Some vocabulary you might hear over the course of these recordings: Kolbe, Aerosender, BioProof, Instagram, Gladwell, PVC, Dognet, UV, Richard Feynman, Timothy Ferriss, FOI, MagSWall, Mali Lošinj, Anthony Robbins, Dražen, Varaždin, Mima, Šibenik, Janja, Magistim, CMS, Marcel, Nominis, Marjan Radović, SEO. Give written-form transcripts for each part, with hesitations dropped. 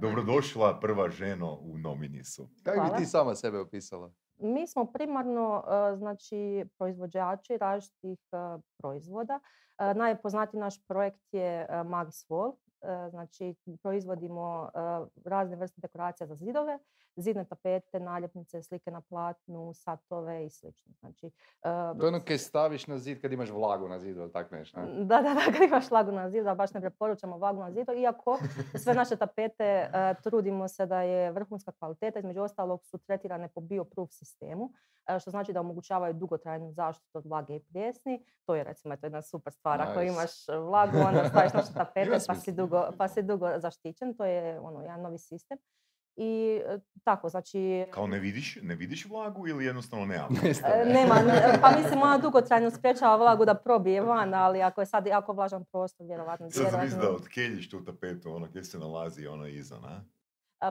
Dobrodošla prva ženo u Nominisu. Kako bi ti sama sebe opisala? Mi smo primarno znači, proizvođači različitih proizvoda. Najpoznatiji naš projekt je MagSWall. Znači, proizvodimo razne vrste dekoracija za zidove, zidne tapete, naljepnice, slike na platnu, satove i slično. Znači, to je ono kaj staviš na zid kad imaš vlagu na zidu, tako nešto? Ne? Da, da, da, kad imaš vlagu na zidu, ali baš ne preporučamo vlagu na zidu, iako sve naše tapete trudimo se da je vrhunska kvaliteta, između ostalog su tretirane po BioProof sistemu, što znači da omogućavaju dugotrajnu zaštitu od vlage i pljesni. To je recimo to je jedna super stvar. Nice. Ako imaš vlagu, onda staviš naše tapete pa si dugo zaštićen. To je ono, jedan novi sistem. I tako, znači... Kao ne vidiš vlagu ili jednostavno nema? Nema, pa mislim ona dugotrajno sprječava vlagu da probije van, ali ako je sad jako vlažan prostor, vjerovatno... Sam mislim da otkeljiš tu tapetu, ono gdje se nalazi ono izan, a?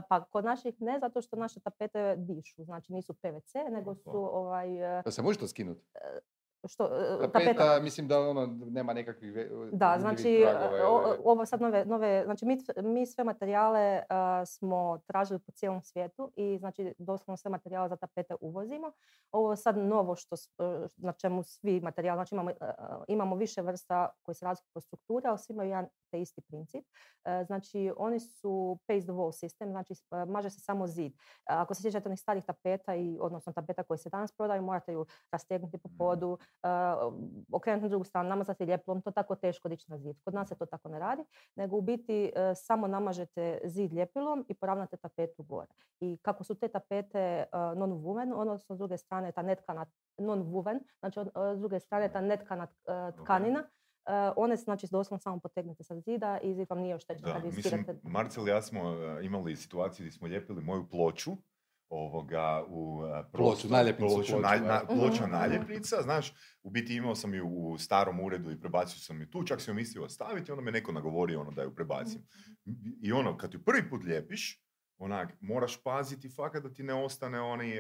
Pa kod naših ne, zato što naše tapete dišu, znači nisu PVC, nego su Pa se može to skinuti? Što, tapeta, mislim da ono nema nekakvih da, znači, tragove, ovo sad nove znači mi sve materijale smo tražili po cijelom svijetu i znači doslovno sve materijale za tapete uvozimo. Ovo sad novo što, na čemu svi materijali, znači imamo više vrsta koji se razlikuju po strukturi, ali svi imaju jedan te isti princip. Znači oni su paste wall sistem, znači maže se samo zid. Ako se sjećate onih starih tapeta, odnosno tapeta koje se danas prodaju, morate ju rastegnuti po podu, okrenuti na drugu stranu, namazati ljepilom, to tako teško dići na zid. Kod nas se to tako ne radi, nego u biti samo namažete zid ljepilom i poravnate tapetu gore. I kako su te tapete non-woven, odnosno s druge strane ta netkana non-woven, znači s druge strane ta netkana tkanina, one se znači doslovno samo potegnete sa zida i zid vam nije oštećen kad ispirate. Marcel i ja smo imali situaciju gdje smo ljepili moju ploču u ploča naljepnica, znaš, u biti imao sam ju u starom uredu i prebacio sam ju tu, čak sam ju mislio ostaviti, onda me neko nagovorio da ju prebacim. I kad ju prvi put ljepiš, moraš paziti fakat da ti ne ostane oni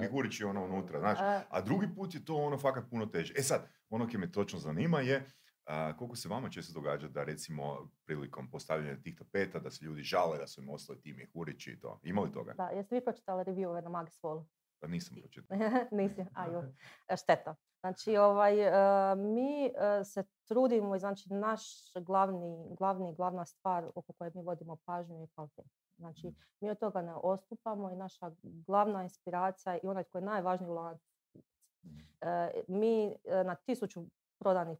mihurići unutra, znaš. A drugi put je to fakat puno teže. E sad, ono koje me točno zanima je koliko se vama često događa da recimo prilikom postavljanja tih tapeta da se ljudi žale da su im ostali ti mihurići i to. Ima li toga? Da, jeste vi pročitali review-ove na MagSWallu? Pa nisam pročitala. Nisi, šteta. Znači, mi se trudimo i znači naš glavna stvar oko koje mi vodimo pažnju je kvalitet. Znači, mi od toga ne odstupamo i naša glavna inspiracija i onaj koji je najvažniji u lancu. Mi na 1000 prodanih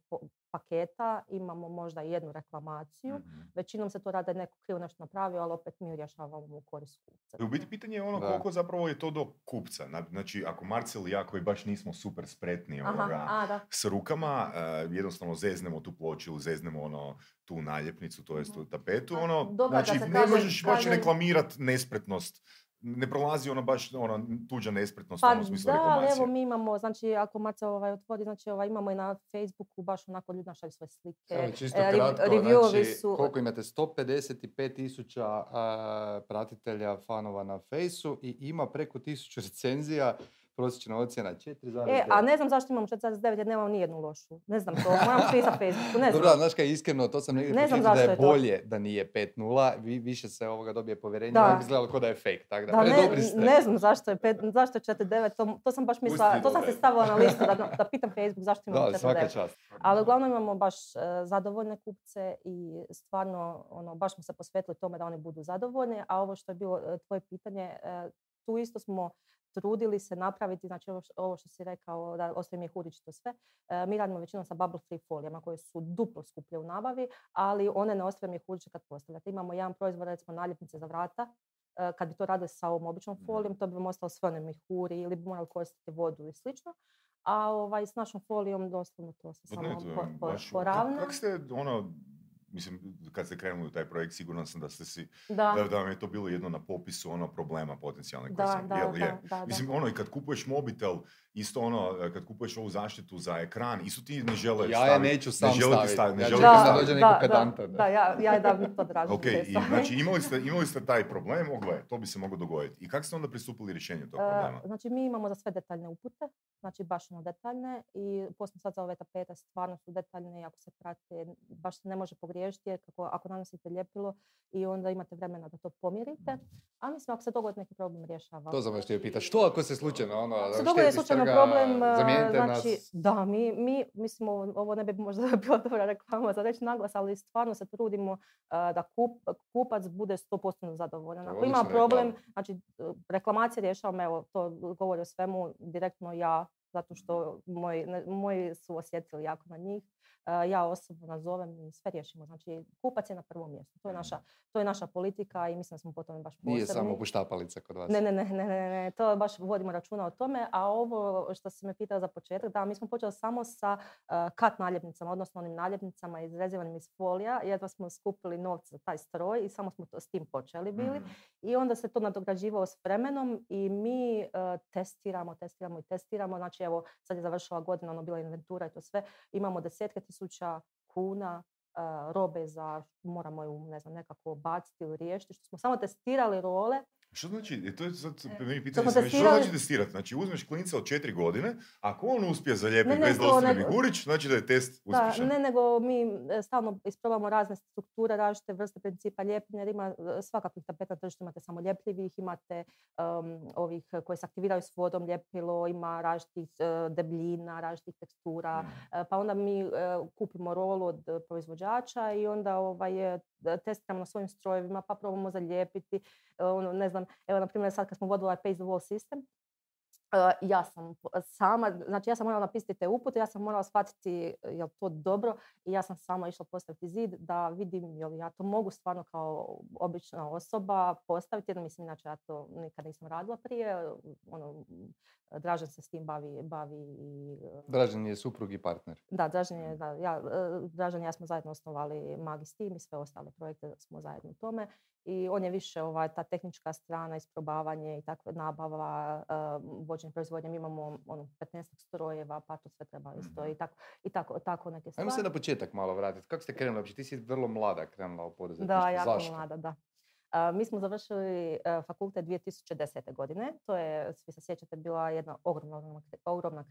paketa imamo možda jednu reklamaciju. Mm-hmm. Većinom se to rade neko krivo nešto napravio, ali opet mi rješavamo u korist kupca. U biti pitanje je koliko zapravo je to do kupca. Znači, ako Marcel i ja koji baš nismo super spretni s rukama, jednostavno zeznemo tu ploču, zeznemo tu naljepnicu, to jest tu tapetu, znači ne možeš baš reklamirati nespretnost. Ne prolazi baš tuđa nespretnost u smislu reklamacije. Pa da, evo mi imamo, znači ako Marcel otvori, znači imamo i na Facebooku baš onako ljudi našalju svoje slike. Evo, čisto kratko, reviewovi su... Koliko imate? 155,000 pratitelja, fanova na Fejsu i ima preko 1000 recenzija. Prosječna ocjena 4,9. A ne znam zašto imam 4,9 jer nemam nijednu lošu. Ne znam to, moram pisati Facebooku, ne znam. Dobro, znaš kaj, iskreno, to sam negdje početio da je bolje da nije 5,0, više se dobije povjerenje, ali bi izgledalo kao da je fake. Tak da, ne znam zašto je 4,9, to sam baš mislila, to sam se stavila na listu da pitam Facebook zašto imam 4,9. Da, svaka čast. Ali uglavnom imamo baš zadovoljne kupce i stvarno baš smo se posvetili tome da oni budu zadovoljni, a ovo što je bilo tvoje pitanje, tu isto smo trudili se napraviti, znači ovo što si rekao, da ostavim je hurići to sve. Mi radimo većinom sa bubble free folijama koje su duplo skuplje u nabavi, ali one ne ostavim je hurići kad postavljate. Imamo jedan proizvod, recimo naljepnice za vrata. Kad bi to radili sa ovom običnom folijom, to bi vam ostalo sve one mihuri ili bi morali koristiti vodu i slično. A s našom folijom doslovno to se samo poravna. Kako ste mislim, kad ste krenuli u taj projekt, siguran sam da ste si, da vam je to bilo jedno na popisu problema potencijalne koje sam je. Mislim, i kad kupuješ mobitel, isto kad kupuješ ovu zaštitu za ekran, isto ti ne žele staviti. Ja neću sam staviti. Ja dođe neko pedanta. Da, ja da mi to dražim. Okay, znači, imali ste taj problem, to bi se moglo dogoditi. I kako ste onda pristupili rješenju tog problema? Znači, mi imamo za sve detaljne upute, znači baš detaljne i poslije sad za ove tapete stvarno su detaljne i ako se prate, baš ne može pogriješiti riješiti jer ako nanosite ljepilo i onda imate vremena da to pomjerite. A mislim, ako se dogod neki problem rješava. To sam još ti pitaš. Što ako se slučajno ono... Ako se dogod je slučajno problem, znači... Nas. Da, mi mislim, ovo ne bi možda bila dobra reklama za reći naglas, ali stvarno se trudimo da kupac bude 100% zadovoljan. Ako ima problem, znači reklamacije rješavam, evo, to govori o svemu direktno ja, zato što moji su osjetili jako na njih. Ja osobno nazovem i sve rješimo. Znači, kupac je na prvom mjestu. To je naša politika i mislim da smo potom baš posebni. Nije samo poštapalica kod vas. Ne. To baš vodimo računa o tome. A ovo što si me pitala za početak, da, mi smo počeli samo sa kat naljepnicama, odnosno onim naljepnicama izrezivanim iz folija. Jedva smo skupili novce za taj stroj i samo smo to, s tim počeli bili. I onda se to nadograđivalo s vremenom i mi testiramo. Znači, evo, sad je završila godina, ono bila inventura i to sve. Imamo 10,000 kuna robe za, moramo ju, ne znam, nekako baciti ili riješiti, što smo samo testirali role. Što znači, to je sad meni pitanje, što znači testirati? Znači, uzmeš klinca od 4 godine, ako on uspije zalijepiti bez dostavljeni gurić, znači da je test uspješan. Da, ne, nego mi stalno isprobamo razne strukture, različite vrste principa ljepljenja, jer ima svakakvih tapeta na tržištu, imate samo ljepljivih, imate ovih koji se aktiviraju s vodom ljepilo, ima različitih debljina, različitih tekstura, pa onda mi kupimo rolu od proizvođača i onda testiramo na svojim strojevima, pa probamo zalijepiti, ne znam. Evo, na primjer, sad kad smo vodila MagSWall sistem, ja sam sama, znači ja sam morala napisati te upute, ja sam morala shvatiti je li to dobro i ja sam sama išla postaviti zid da vidim je li ja to mogu stvarno kao obična osoba postaviti, jer mislim, inače ja to nikad nisam radila prije, ono, Dražen se s tim bavi i... Dražen je suprug i partner. Da, Dražen i ja smo zajedno osnovali Magistim i sve ostale projekte smo zajedno u tome. I on je više ta tehnička strana, isprobavanje i takva nabava, vođenje proizvodnje. Mi imamo 15 strojeva, pa to sve treba isto i tako neke stvari. Ajmo se na početak malo vratiti. Kako ste krenuli? Ti si vrlo mlada krenula u poduzetništvu. Da, jako mlada, da. Mi smo završili fakultet 2010. godine. To je, svi se sjećate, bila jedna ogromna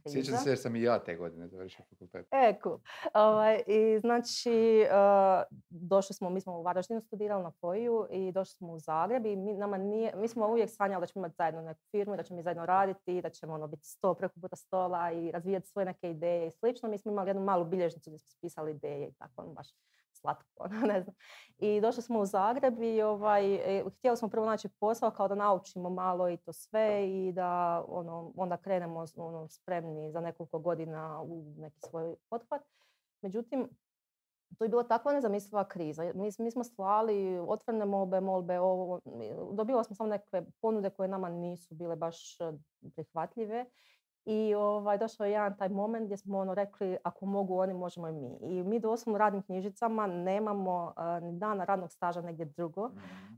kriza. Sjećam se jer sam i ja te godine završila fakultet. Cool. I znači, mi smo u Varaždinu studirali na FOI-u i došli smo u Zagreb i mi smo uvijek sanjali da ćemo imati zajedno neku firmu, da ćemo mi zajedno raditi, da ćemo biti preko puta stola i razvijati svoje neke ideje i slično. Mi smo imali jednu malu bilježnicu gdje smo spisali ideje i tako baš. Slatko, ne znam. I došli smo u Zagreb i htjeli smo prvo naći posao kao da naučimo malo i to sve i da onda krenemo spremni za nekoliko godina u neki svoj pothvat. Međutim, to je bila takva nezamisliva kriza. Mi smo slali otvorene molbe, dobivali smo samo neke ponude koje nama nisu bile baš prihvatljive. I došao je jedan taj moment gdje smo rekli ako mogu oni, možemo i mi. I mi doslovno u radnim knjižicama nemamo ni dana radnog staža negdje drugo.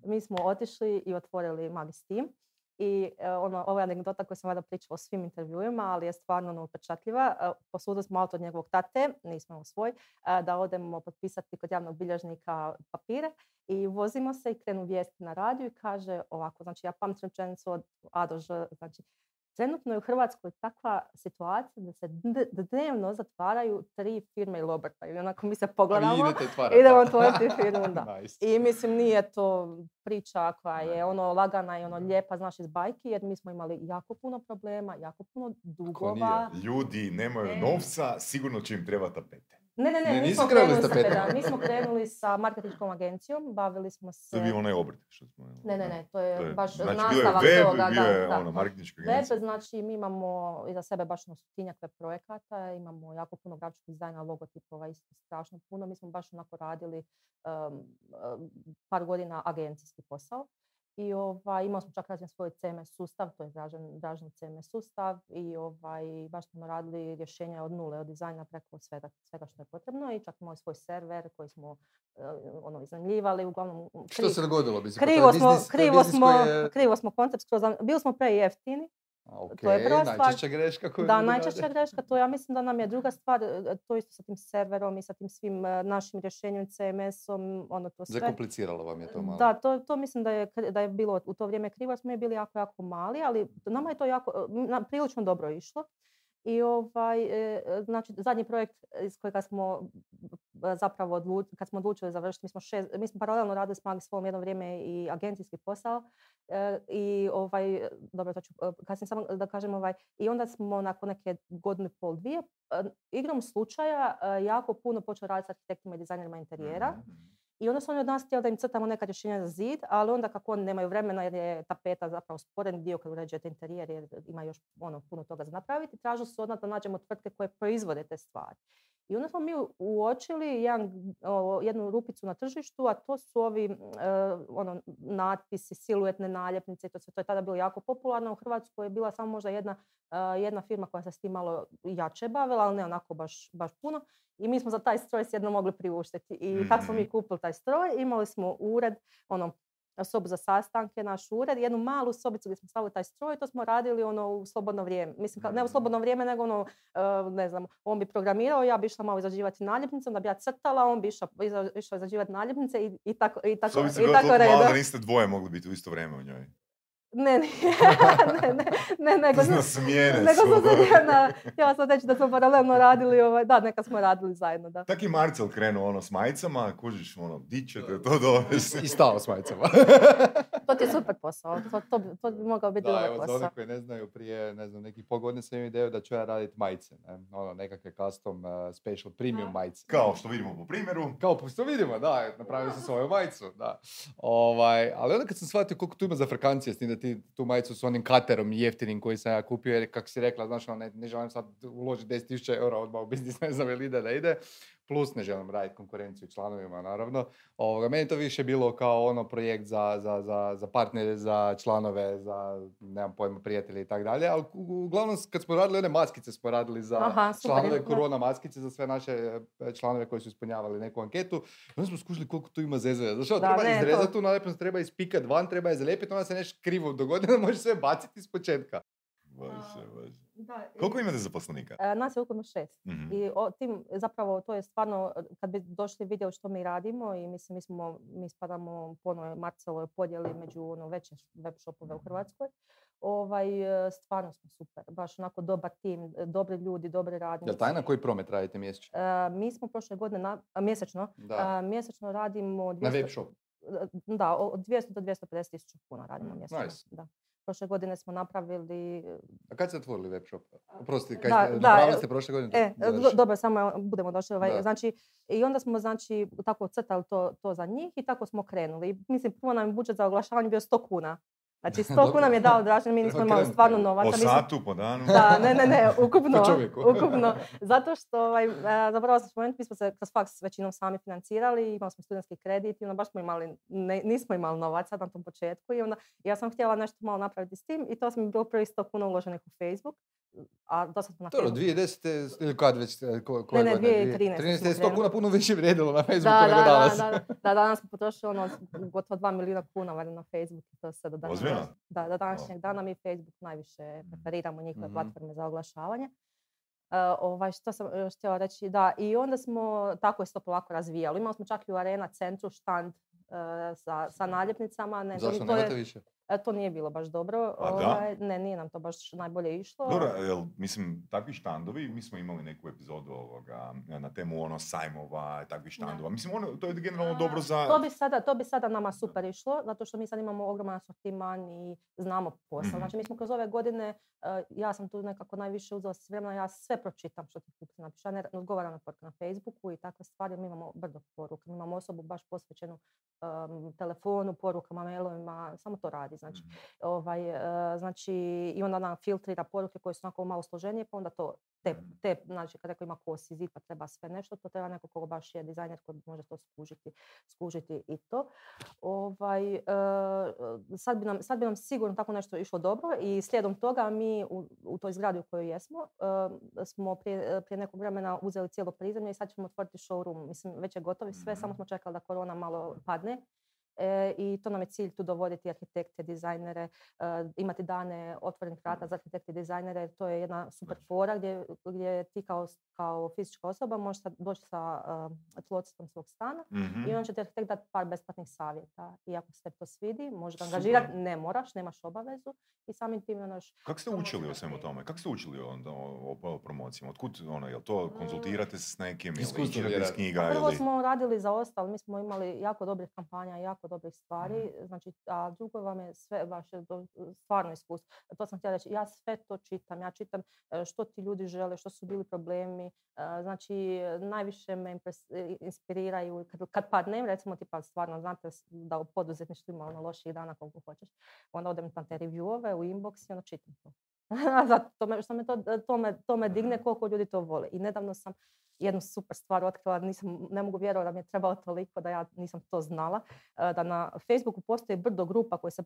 Mi smo otišli i otvorili Magistim. I ovo je anegdota koju sam vada pričala o svim intervjuima, ali je stvarno upečatljiva. Posudili smo auto od njegovog tate, nismo svoj, da odemo potpisati kod javnog bilježnika papire i vozimo se i krenu vijesti na radiju i kaže ovako, znači ja pamtim rečenicu od A do Ž, znači trenutno je u Hrvatskoj takva situacija da se dnevno zatvaraju 3 firme ili obrta. I onako mi se pogledamo, idemo otvoriti firmu. Da. Nice. I mislim, nije to priča koja je lagana i lijepa, znaš, iz bajki, jer mi smo imali jako puno problema, jako puno dugova. Ljudi nemaju novca, sigurno će im treba tapete. Ne, nismo krenuli sa marketinškom agencijom, bavili smo se... To je bio onaj obrt. Ne, to je baš znači, nastavak toga. Znači, marketinška agencija. Znači, mi imamo iza sebe baš 100-tinjak web projekata, imamo jako puno grafičkog dizajna, logotipova, isto strašno puno. Mi smo baš onako radili par godina agencijski posao. I imao smo čak razvijen svoj CMS sustav, to je Dražen CMS sustav i baš smo radili rješenja od nule, od dizajna preko svega što je potrebno i čak imao svoj server koji smo iznajmljivali, uglavnom... Što se dogodilo? Krivo smo koncept, bili smo prejeftini. Okay, to je prva stvar. Najčešća greška koju ljudi rade. Da, najčešća greška. To ja mislim da nam je druga stvar, to isto sa tim serverom i sa tim svim našim rješenjem, CMS-om, to sve. Zakompliciralo vam je to malo. Da, to mislim da je bilo u to vrijeme krivo. Smo bili jako, jako mali, ali nama je to prilično dobro išlo. I znači, zadnji projekt iz kojega smo zapravo kad smo odlučili završiti, mi smo paralelno radili s MagSwallom jedno vrijeme i agencijski posao i dobro, to ću kasnije samo da kažem, i onda smo nakon neke godine pol dvije igrom slučaja jako puno počeli raditi s arhitektima i dizajnerima interijera. I onda su oni od nas htjeli da im crtamo neka rješenja za zid, ali onda kako oni nemaju vremena jer je tapeta zapravo sporen dio kad uređujete interijer jer ima još puno toga za napraviti, tražili su od nas da nađemo tvrtke koje proizvode te stvari. I onda smo mi uočili jednu rupicu na tržištu, a to su ovi natpisi, siluetne naljepnice, to je tada bilo jako popularno. U Hrvatskoj je bila samo možda jedna firma koja se s tim malo jače bavila, ali ne onako baš puno. I mi smo za taj stroj sjedno mogli priuštiti. I tako smo mi kupili taj stroj, imali smo ured, sobu za sastanke, naš ured, jednu malu sobicu gdje smo stavili taj stroj i to smo radili u slobodno vrijeme. Mislim, ne u slobodno vrijeme, nego ne znam, on bi programirao, ja bi išla malo izrađivati naljepnice, onda bi ja crtala, on bi išao izrađivati naljepnice i tako redom. Sobica je bila toliko malo da niste dvoje mogli biti u isto vrijeme u njoj. Ne, htjela sam reći da smo paralelno radili, da, nekad smo radili zajedno, da. Tako i Marcel krenuo s majicama, kužiš, dičete, to doveš. I stao s majicama. To ti je super posao, to bi mogao biti dobar posao. Da, evo, za one koji ne znaju, prije, ne znam, nekih pogodne sam imao ideju da ću ja raditi majice, nekakve custom special premium majice. Kao što vidimo po primjeru. Kao što vidimo, da, napravio sam svoju majicu, da. Ali onda kad sam shvatio koliko tu ima zafrkancije, s tim da ti tu majicu s onim katerom jeftinim koji sam ja kupio, jer kako si rekla, znaš, ne želim sad uložiti 10.000 eura odmah u biznis, ne znam je li da ide, plus ne želim raditi konkurenciju članovima, naravno. Meni to više bilo kao projekt za partnere, za članove, za, nemam pojma, prijatelje i tako dalje, ali uglavnom kad smo radili one maskice, smo radili za članove, korona maskice, za sve naše članove koji su ispunjavali neku anketu, onda smo skušali koliko tu ima zezanja. Znaš, treba izrezati tu naljepnicu, treba ispikat van, treba je zalijepiti, onda se nešto krivo dogodilo, može sve baciti iz početka. Baš. Da, koliko imate zaposlenika? Nas je ukupno 6. I zapravo to je stvarno, kad bi došli vidjeli što mi radimo, i mislim mi spadamo po onoj Marcelovoj podjeli među veće web shopove u Hrvatskoj, stvarno smo super, baš onako dobar tim, dobri ljudi, dobri radnici. Je li tajna koji promet radite mjesečno? Mi smo prošle godine, mjesečno radimo... 200, na web shop? Da, od 200 do 250 tisuća kuna radimo mjesečno. Nice. Da. Prošle godine smo napravili... A kad ste otvorili web shop? Oprosti, napravili ste prošle godine? Dobro, samo budemo došli. Znači, i onda smo tako crtali to za njih i tako smo krenuli. Mislim, prvo nam je budžet za oglašavanje bio 100 kuna. Znači, 100 kuna mi je dao Dražen, mi nismo imali stvarno novaca. Po satu, po danu? Da, ne, ukupno. Zato što, zapravo sam spomenuti, mi smo se kroz faks većinom sami financirali, imali smo studentski kredit i onda baš nismo imali novaca na tom početku i onda ja sam htjela nešto malo napraviti s tim i to sam bilo prvi 100 kuna uloženih u Facebook. Dobro, 2010. ili kada već? Ne, 2013. 2013. je 100 kuna puno više vrijedilo na Facebooku nego danas. Da, danas smo potrošili gotovo 2 milijuna kuna na Facebooku. Ozbiljno? Da, do današnjeg dana mi Facebook najviše preferiramo njihove platforme za oglašavanje. Što sam još htjela reći, da, i onda smo tako je to polako razvijali. Imali smo čak i u Arena centru štand sa naljepnicama. Zašto nemate više? To nije bilo baš dobro. Ne, nije nam to baš najbolje išlo. Dobro, mislim, takvi štandovi, mi smo imali neku epizodu na temu sajmova, takvi štandova. Mislim, to je generalno dobro za... To bi sada nama super išlo, zato što mi sad imamo ogroman asortiman i znamo posao. Znači, mi smo kroz ove godine, ja sam tu nekako najviše uzela s vremena, ja sve pročitam što ti kupci napišu. Ja ne odgovaram na poruke na Facebooku i takve stvari, mi imamo brdo poruke. Mi imamo osobu baš posvećenu telefonu, porukama, mailovima, samo to radi. Znači, i onda nam filtrira poruke koje su onako malo složenije, pa onda to, znači, kada ima kosi zid, pa treba sve nešto, to treba neko ko baš je dizajner koji može to skužiti i to. Sad bi nam sigurno tako nešto išlo dobro i slijedom toga mi u toj zgradi u kojoj jesmo smo prije nekog vremena uzeli cijelo prizemlje i sad ćemo otvoriti showroom. Mislim, već je gotovo sve, samo smo čekali da korona malo padne. I to nam je cilj tu dovoditi arhitekte, dizajnere, imati dane otvorenih vrata za arhitekte i dizajnere, jer to je jedna super fora gdje ti kao fizička osoba možeš doći sa tlocrtom svog stana, mm-hmm. i on će ti arhitekt dati par besplatnih savjeta. I ako se to svidi, možeš ga angažirati, ne moraš, nemaš obavezu i samim tim onoš... Kako ste učili o svemu tome? Kako ste učili o promocijama? Otkud ono, je li to konzultirate se s nekim ili učirate iz knjiga? Prvo smo radili za ostalo, mi smo imali jako dobrih kampanja, jako dobrih stvari, znači, a drugo vam je sve vaše stvarno iskustvo. To sam htjela reći, ja sve to čitam, ja čitam što ti ljudi žele, što su bili problemi, znači, najviše me inspiriraju, kad padnem, recimo ti pa stvarno, znate da u poduzetništvu ima ono loših dana koliko hoćeš, onda odem na te reviewove u inbox i ono čitam to. to me digne koliko ljudi to vole. I nedavno sam jednu super stvar otkrila, ne mogu vjerovati da mi je trebalo toliko da ja nisam to znala, da na Facebooku postoji brdo grupa koje se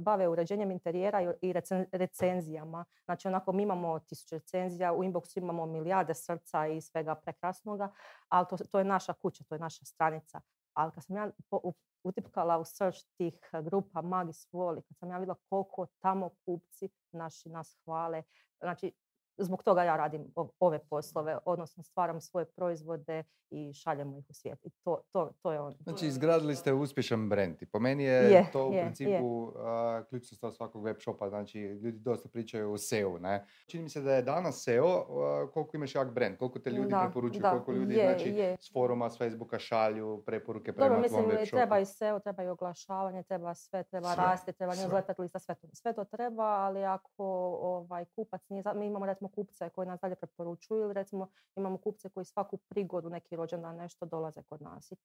bave uređenjem interijera i recenzijama. Znači onako mi imamo 1000 recenzija, u inboxu imamo milijarde srca i svega prekrasnoga, ali to je naša kuća, to je naša stranica. Ali kad sam ja utipkala u search tih grupa MagSWall, kad sam ja vidjela koliko tamo kupci naši nas hvale, znači zbog toga ja radim ove poslove, odnosno stvaram svoje proizvode i šaljemo ih u svijet. I to je ono. Znači izgradili ste uspješan brand i po meni je to u principu ključnost svakog web shopa, znači ljudi dosta pričaju o SEO. Ne? Čini mi se da je danas SEO koliko imaš jak brand, koliko te ljudi preporučuju, koliko ljudi s foruma, s Facebooka šalju preporuke prema tvom web shopu. Dobro, mislim treba i SEO, treba i oglašavanje, treba sve, treba rasti, treba newsletter lista, sve to treba, ali ako kupac nije, mi imamo recimo kupce koji nas dalje preporučuju ili recimo imamo kupce koji svaku prigodu, neki rođendan, nešto dolaze kod nas i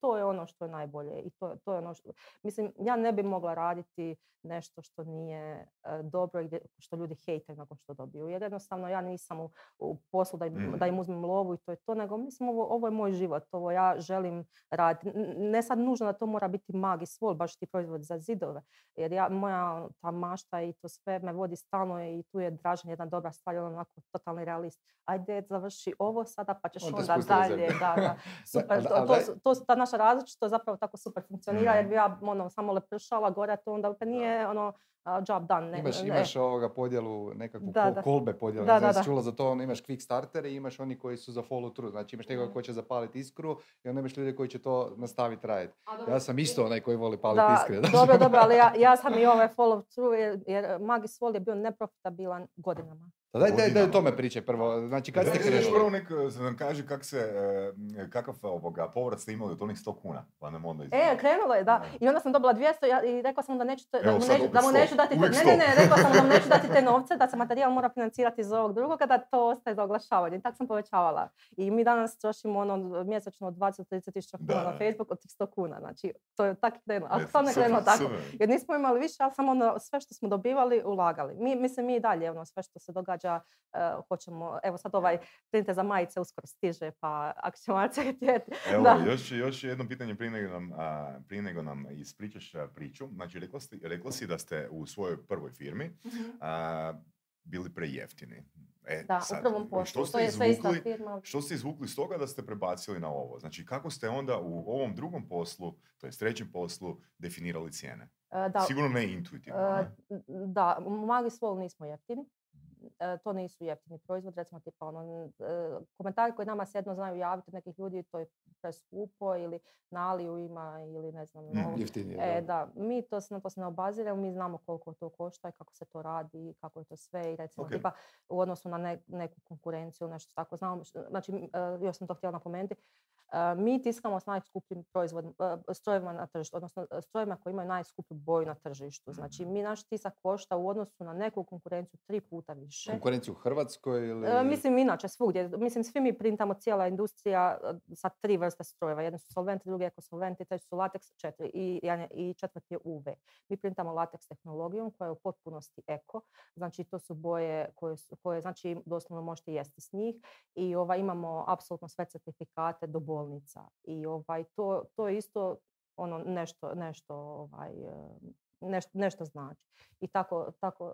to je ono što je najbolje i to je ono što, mislim, ja ne bi mogla raditi nešto što nije dobro i što ljudi hejtaju nakon što dobiju, jer jednostavno ja nisam u poslu da im uzmem lovu i to je to, nego mislim ovo je moj život, ovo ja želim raditi, ne sad nužno da to mora biti MagSWall, baš ti proizvodi za zidove, jer moja ta mašta i to sve me vodi stalno i tu je Dražen jedna dobra stvar, onako totalni realist. Ajde, završi ovo sada pa ćeš onda dalje. Da. Super. Ta naša različitost zapravo tako super funkcionira, jer bi ja samo lepršala gore, to onda nije job done. Ne, imaš ovoga podjelu, nekakvu kolbe podjelu. Znači, čula za to, imaš quick starter i imaš oni koji su za follow through. Znači imaš nekoga koji će zapaliti iskru i onda imaš ljude koji će to nastaviti raditi. Ja sam isto onaj koji voli paliti iskre. Da. Dobro, ali ja sam i ovaj follow through jer MagSWall je bio neprofitabilan godinama. Daj o tome priče prvo. Znači, kad ste krenuli? Prvo nam kaže kakav povrat ste imali od onih 100 kuna. Pa nam onda krenulo je, da. I onda sam dobila 200 i rekao sam da mu neću dati te... Ne, rekao sam da mu neću dati te novce, da se materijal mora financirati iz ovog drugoga, da to ostaje za oglašavanje. I tako sam povećavala. I mi danas trošimo mjesečno 20-30 000 kuna na Facebook od tih 100 kuna. Znači, to je tako krenulo. Ali stvarno je krenulo tako. Jer nismo imali više, ali samo sve što smo dobivali, ulagali. Mi i dalje, sve što se događa. Hoćemo, evo sad printe za majice uskoro stiže, pa ako ćemo htjeti. Još jedno pitanje prije nego nam ispričaš priču. Znači, rekla si da ste u svojoj prvoj firmi bili prejeftini. U prvom poslu. Što ste izvukli s toga da ste prebacili na ovo? Znači, kako ste onda u ovom drugom poslu, to je trećem poslu, definirali cijene? Sigurno ne intuitivno. Da, u MagSWall nismo jeftini. To nisu jeftini proizvod, recimo tipa komentari koji nama se jedno znaju javiti od nekih ljudi, to je preskupo ili na Aliju ima ili ne znam. Jeftinije. Mi to se ne obaziramo, mi znamo koliko to košta i kako se to radi, kako je to sve i recimo tipa u odnosu na neku konkurenciju ili nešto tako znamo. Znači, još sam to htjela napomenuti. Mi tiskamo s najskupljim strojevima na tržištu, odnosno strojevima koji imaju najskuplju boju na tržištu. Znači, naš tisak košta u odnosu na neku konkurenciju 3 puta više. Konkurenciju u Hrvatskoj ili... Mislim, inače, svugdje. Mislim, svi mi printamo, cijela industrija sa 3 vrste strojeva. Jedni su solventi, drugi ekosolventi, treći su lateks, 4 i 4. je UV. Mi printamo lateks tehnologijom koja je u potpunosti eko. Znači, to su boje koje znači, doslovno možete jesti s njih. I imamo apsolutno sve certifikate do boje. I to je isto nešto nešto znači. I tako,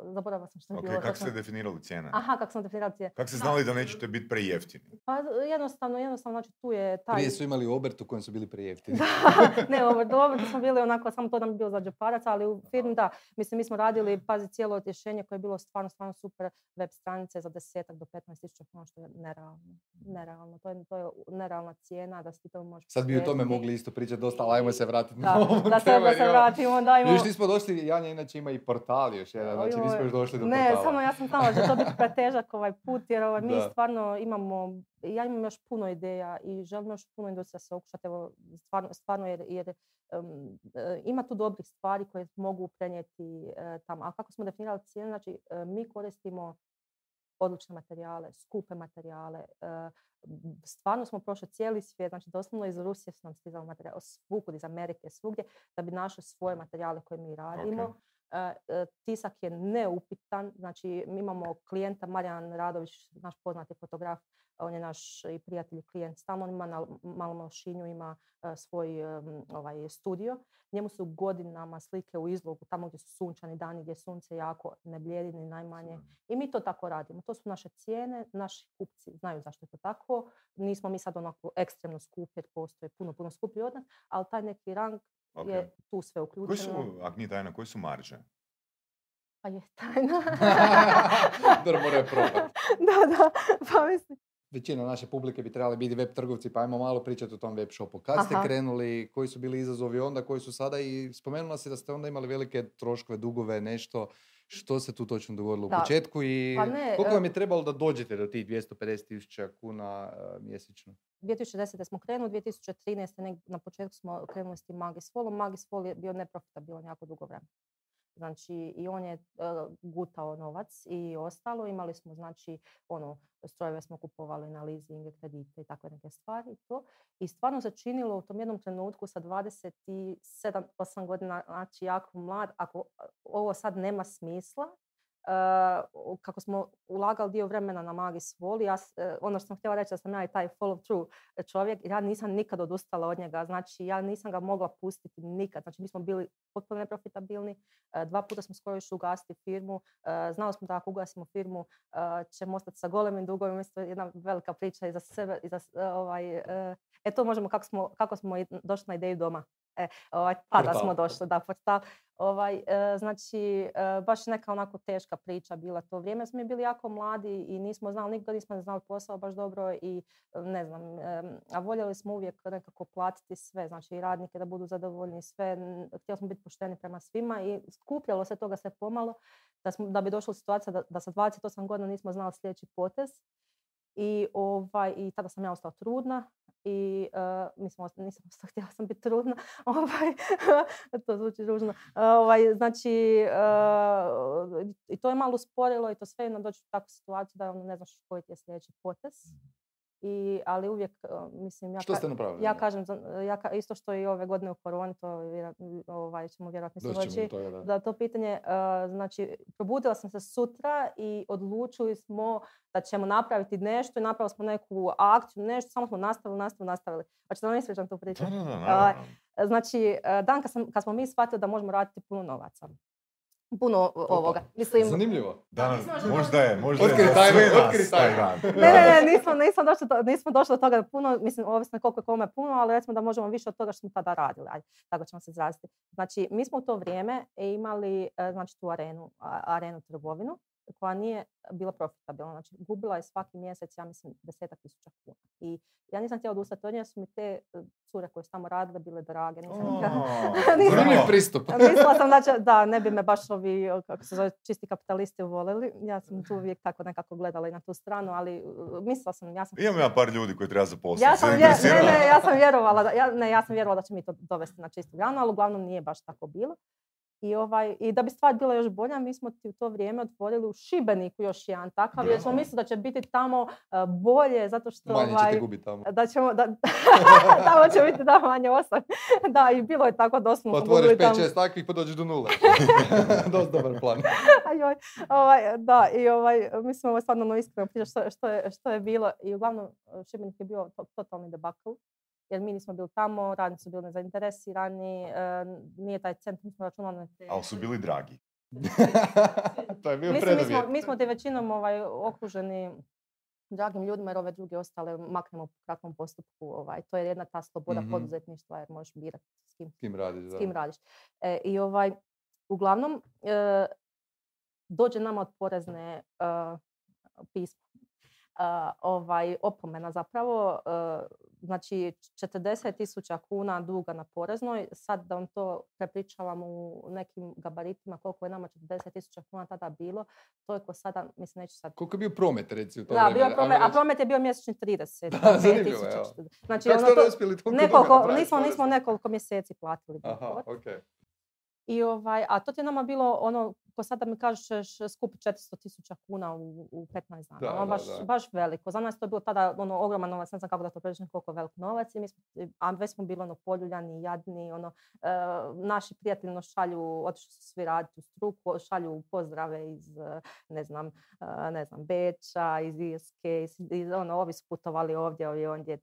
zaboravila sam što sam bila. Ok, kako ste definirali cijene? Aha, kako sam definirala cijene. Kako ste znali da nećete biti prejeftini? Pa jednostavno, znači tu je taj... Prije su imali obrt u kojem su bili prejeftini. Ne, obrtu smo bili onako, samo to nam je bilo za džeparac, ali u firmi da. Mislim, mi smo radili, pazi, cijelo rješenje koje je bilo stvarno super, web stranice za 10,000 do 15,000 kuna, što je nerealno. To je nerealna cijena, da ti to možeš... Sad bi u tome mogli isto pričati dosta, ali ajmo se vratiti na ovu temu. Došli, Janja inače ima i portal još jedan, znači nismo još došli do portala. Ne, samo ja sam znala da to biti pretežak ovaj put, jer mi stvarno imamo, ja imam još puno ideja i želim još puno industrija se okušati, evo, stvarno jer ima tu dobrih stvari koje mogu prenijeti tamo. A kako smo definirali cijene, znači mi koristimo odlične materijale, skupe materijale, stvarno smo prošli cijeli svijet, znači doslovno iz Rusije su nam stizali materijale, svukud, iz Amerike, svugdje, da bi našli svoje materijale koje mi radimo. Okay. Tisak je neupitan, znači mi imamo klijenta, Marjan Radović, naš poznati fotograf, on je naš i prijatelj i klijent, stalno on ima na Malom Lošinju, ima svoj studio. Njemu su godinama slike u izlogu, tamo gdje su sunčani dani, gdje sunce jako ne blijedi ni najmanje. I mi to tako radimo. To su naše cijene, naši kupci znaju zašto je to tako. Nismo mi sad onako ekstremno skupi, jer postoje puno skuplji od nas, ali taj neki rang je tu sve uključeno. Ako nije tajna, koji su marže? Pa je tajna. Dobro, moraju probati. Da, pa mislim. Većina naše publike bi trebali biti web trgovci, pa ajmo malo pričati o tom web shopu. Kad ste krenuli, koji su bili izazovi onda, koji su sada, i spomenula si da ste onda imali velike troškove, dugove, nešto. Što se tu točno dogodilo u početku i koliko vam je trebalo da dođete do tih 250,000 kuna mjesečno? 2010. smo krenuli, 2013. na početku smo krenuli s tim MagSWallom. MagSWall je bio neprofitabilan jako dugo vremena. Znači, i on je gutao novac i ostalo. Imali smo, znači, strojeve smo kupovali na leasing, kredite i takve neke stvari i to. I stvarno se činilo u tom jednom trenutku sa 27-8 godina, znači jako mlad, ako ovo sad nema smisla, kako smo ulagali dio vremena na MagSWall, ono što sam htjela reći da sam ja i taj follow through čovjek, ja nisam nikad odustala od njega, znači ja nisam ga mogla pustiti nikad, znači mi smo bili potpuno neprofitabilni, 2 puta smo skoro išli ugasiti firmu, znali smo da ako ugasimo firmu ćemo ostati sa golemim dugovima, isto jedna velika priča iza sebe, to možemo kako smo došli na ideju doma. Tada smo došli, da, portal. Znači, baš neka onako teška priča bila to vrijeme. Smo mi bili jako mladi i nikad nismo znali posao baš dobro i ne znam, a voljeli smo uvijek nekako platiti sve, znači i radnike da budu zadovoljni, sve, htjeli smo biti pošteni prema svima i skupljalo se toga sve pomalo da bi došla situacija da sa 28 godina nismo znali sljedeći potez. I tada sam ja ostala trudna i nisam ostala, htjela sam biti trudna, to zvuči ružno, znači i to je malo usporilo i to sve nam dođe u takvu situaciju da ne znaš koji ti je sljedeći potez. Ali uvijek, mislim, ja kažem, isto što i ove godine u koroni, to ćemo vjerojatno doći da to pitanje. Znači, probudila sam se sutra i odlučili smo da ćemo napraviti nešto i napravili smo neku akciju, nešto, samo smo nastavili. Znači, da ne srećam tu priču. Znači, dan kad smo mi shvatili da možemo raditi puno novaca. Puno ovoga. Mislim, zanimljivo. Možda je. Otkri taj dan. Nismo došli do toga da puno, mislim, ovisno koliko je kome puno, ali recimo da možemo više od toga što smo tada radili. Ajde, tako ćemo se izraziti. Znači, mi smo u to vrijeme imali tu arenu trgovinu koja nije bila profitabilna. Znači, gubila je svaki mjesec, ja mislim, 10,000 kuna. I ja nisam htjela odustati od nje, su mi te cure koje su tamo radile bile drage. Zanimljiv pristup. Mislila sam, znači, da ne bi me baš ovi, kako se zove, čisti kapitalisti uvolili. Ja sam tu uvijek tako nekako gledala i na tu stranu, ali mislila sam... Imam ja par ljudi koji treba zaposliti. Ja sam vjerovala da će mi to dovesti na čistu granu, ali uglavnom nije baš tako bilo. I da bi stvar bila još bolja, mi smo ti u to vrijeme otvorili u Šibeniku još jedan takav, jer smo mislili da će biti tamo bolje, zato što... Manje ćete gubiti tamo. Tamo će biti manje 8. Da, i bilo je tako doslovno. Otvoriš 5-6 takvih pa dođeš do 0. Dost dobar plan. Da, i mislim, ovo je stvarno iskreno priča što je bilo. I uglavnom, Šibenik je bio totalni debakl. jer mi nismo bili tamo, radnici su bili nezainteresirani, nije taj centar, nismo računali na te... Ali su bili dragi. To je bio preduvjet. Mi smo te većinom okruženi dragim ljudima, jer ove druge ostale maknemo po kratkom postupku. To je jedna ta sloboda poduzetništva, jer možeš birati s kim radiš. I uglavnom, dođe nama od porezne pisma. Opomena zapravo, znači 40.000 kuna duga na poreznoj, sad da vam to prepričavam u nekim gabaritima koliko je nama 40.000 kuna tada bilo, to je ko sada, mislim neću sad... Koliko je bio promet recimo? Da, promet je bio mjesečni 30. Da, zanimljivo, evo. Znači, kako ste uspjeli toliko duga napraviti? Nismo nekoliko mjeseci platili. Aha, okej. I a to ti je nama bilo ono, ko sada mi kažeš skupi 400.000 kuna u 15 dana. Baš veliko. Za nas to je bilo tada ono, ogroman novac, ne znam kako da to pređem, koliko velik novac. I već smo bili poljuljani, jadni. Naši prijatelji nas šalju, otišli su svi raditi u struku, šalju pozdrave iz ne znam, Beča, iz Irske, ovi su putovali ovdje, ovi ondje.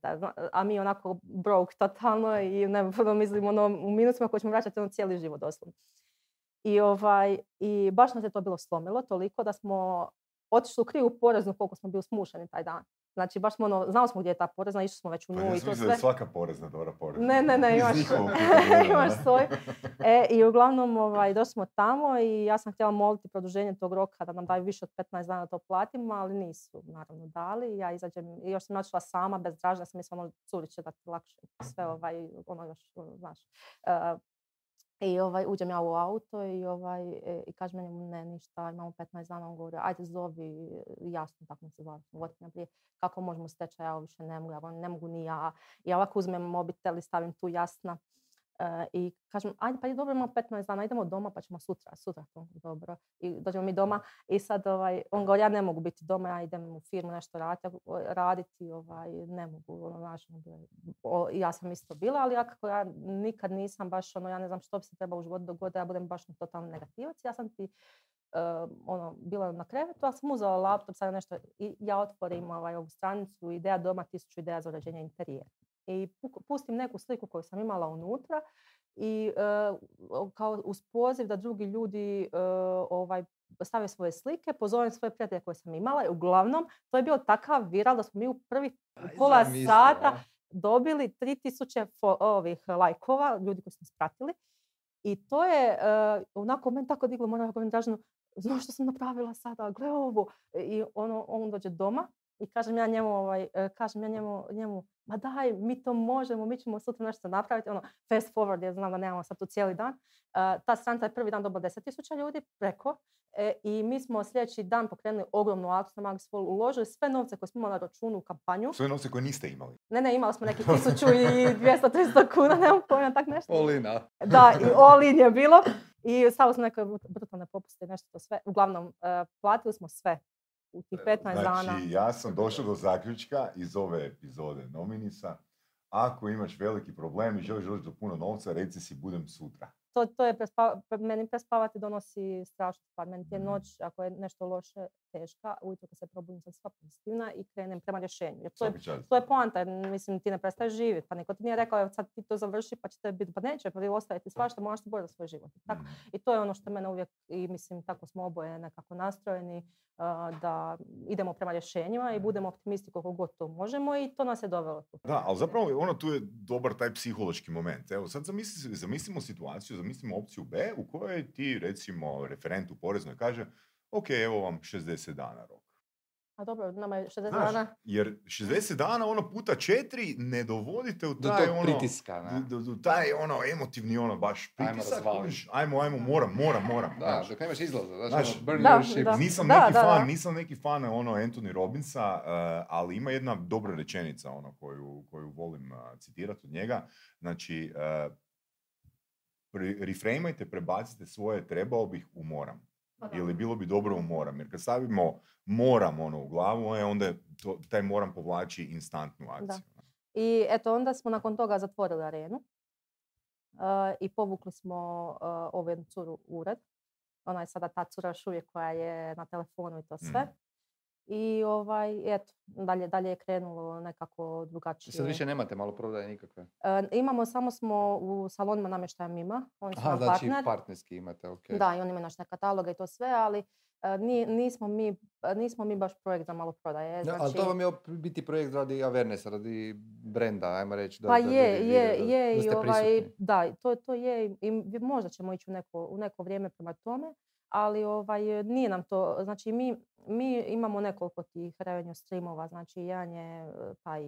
A mi onako broke totalno i mislim u minusima koji ćemo vraćati cijeli život doslovno. I baš nas je to bilo slomilo toliko da smo otišli u krivu poreznu koliko smo bili smušeni taj dan. Znači baš smo znali smo gdje je ta porezna, išli smo već u nju i to sve. Pa ja sam da je svaka porezna dobra porezna. Ne, imaš svoj. I uglavnom došli smo tamo i ja sam htjela moliti produženje tog roka da nam daju više od 15 dana da to platimo, ali nisu naravno dali. Ja izađem i još sam načela sama bez Dražena, sam mislila curit će da lakše sve I uđem ja u auto i kažem meni ne, ništa, imamo 15 dana, on govori, ajde zovi, jasno, tako mi se zove, kako možemo steći, ja više ne mogu, ja ne mogu ni ja. Ja ovako uzmem mobitel i stavim tu jasna i kažem, ajde pa je dobro, imamo 15 dana, idemo doma pa ćemo sutra to dobro. I dođemo mi doma i sad on govori, ja ne mogu biti doma, ja idem u firmu nešto raditi, ne mogu, ja sam isto bila, ali kako ja nikad nisam baš, ja ne znam što bi se trebalo u životu dogoditi, ja budem baš totalno negativac, ja sam ti bila na krevetu, ja sam uzela laptop, sad nešto, i ja otvorim ovu stranicu, ideja doma, 1000 ideja za uređenje interijera. I pustim neku sliku koju sam imala unutra i kao uz poziv da drugi ljudi stave svoje slike, pozovem svoje prijatelje koje sam imala i uglavnom to je bio takav viral da smo mi u prvi pola sata dobili 3000 lajkova, ljudi koji smo spratili i to je onako meni tako diglo, moram govorim Draženu, znaš što sam napravila sada, gle ovo i on dođe doma. I kažem ja njemu, ma daj, mi to možemo, mi ćemo sutra nešto napraviti. Fast forward, jer znam da nemamo sad tu cijeli dan. Ta stranica je prvi dan dobila 10.000 ljudi preko. I mi smo sljedeći dan pokrenuli ogromnu akciju na MagSWall, uložili sve novce koje smo imali na računu u kampanju. Sve novce koje niste imali? Ne, imali smo nekih 1200-300 kuna, nemam pojma, tak nešto. Olina. Da, i olin je bilo. I stavili smo neke brutalne popuste, nešto to sve. Uglavnom, platili smo sve. U tih 15 dana. Znači, ja sam došao do zaključka iz ove epizode Nominisa. Ako imaš veliki problem i želiš doći do puno novca, reci si budem sutra. To je meni prespavati donosi strašnu stvar. Meni je noć, ako je nešto loše, teška, ujutro kad se probudim sam sva pozitivna i krenem prema rješenju. To je poanta, jer mislim ti ne prestaješ živjeti. Pa niko ti nije rekao, sad ti to završi pa će te biti, pa neće, pa vi ostaviti svašta, moraš se boriti za svoj život. Tako. I to je ono što mene uvijek, i mislim tako smo oboje nekako nastrojeni, da idemo prema rješenjima i budemo optimisti koliko god to možemo i to nas je dovelo tu. Da, ali zapravo tu je dobar taj psihološki moment. Evo sad zamislimo situaciju, zamislimo opciju B u kojoj ti recimo referent u poreznoj kaže ok, evo vam 60 dana rok. A dobro, nama je 60 dana. Jer 60 dana puta 4 ne dovodite u taj pritiska, taj emotivni baš pritisak. Ajmo, moram. Da, dok nemaš izlaza. Znaš, burn your ship. Nisam neki fan Anthony Robbinsa, ali ima jedna dobra rečenica koju volim citirati od njega. Znači, reframajte, prebacite svoje trebao bih u moram. Ili bilo bi dobro u moram. Jer kad stavimo moram u glavu, onda taj moram povlači instantnu akciju. Da. I eto, onda smo nakon toga zatvorili arenu i povukli smo ovu jednu curu u ured. Ona je sada ta cura još uvijek koja je na telefonu i to sve. I eto, dalje je krenulo nekako drugačije. Sad više nemate malo prodaje nikakve? Imamo, samo smo u salonima namještaja Mima. Oni su znači partner. Partnerski imate, ok. Da, i oni imaju naš kataloga i to sve, ali nismo mi baš projekt za malo prodaje. Znači... Ali to vam je biti projekt radi awarenessa, radi brenda, ajmo reći. Pa je, da ste prisutni. Da, to je i možda ćemo ići u neko vrijeme prema tome. Ali nije nam to, znači mi imamo nekoliko tih revenue streamova, znači jedan je taj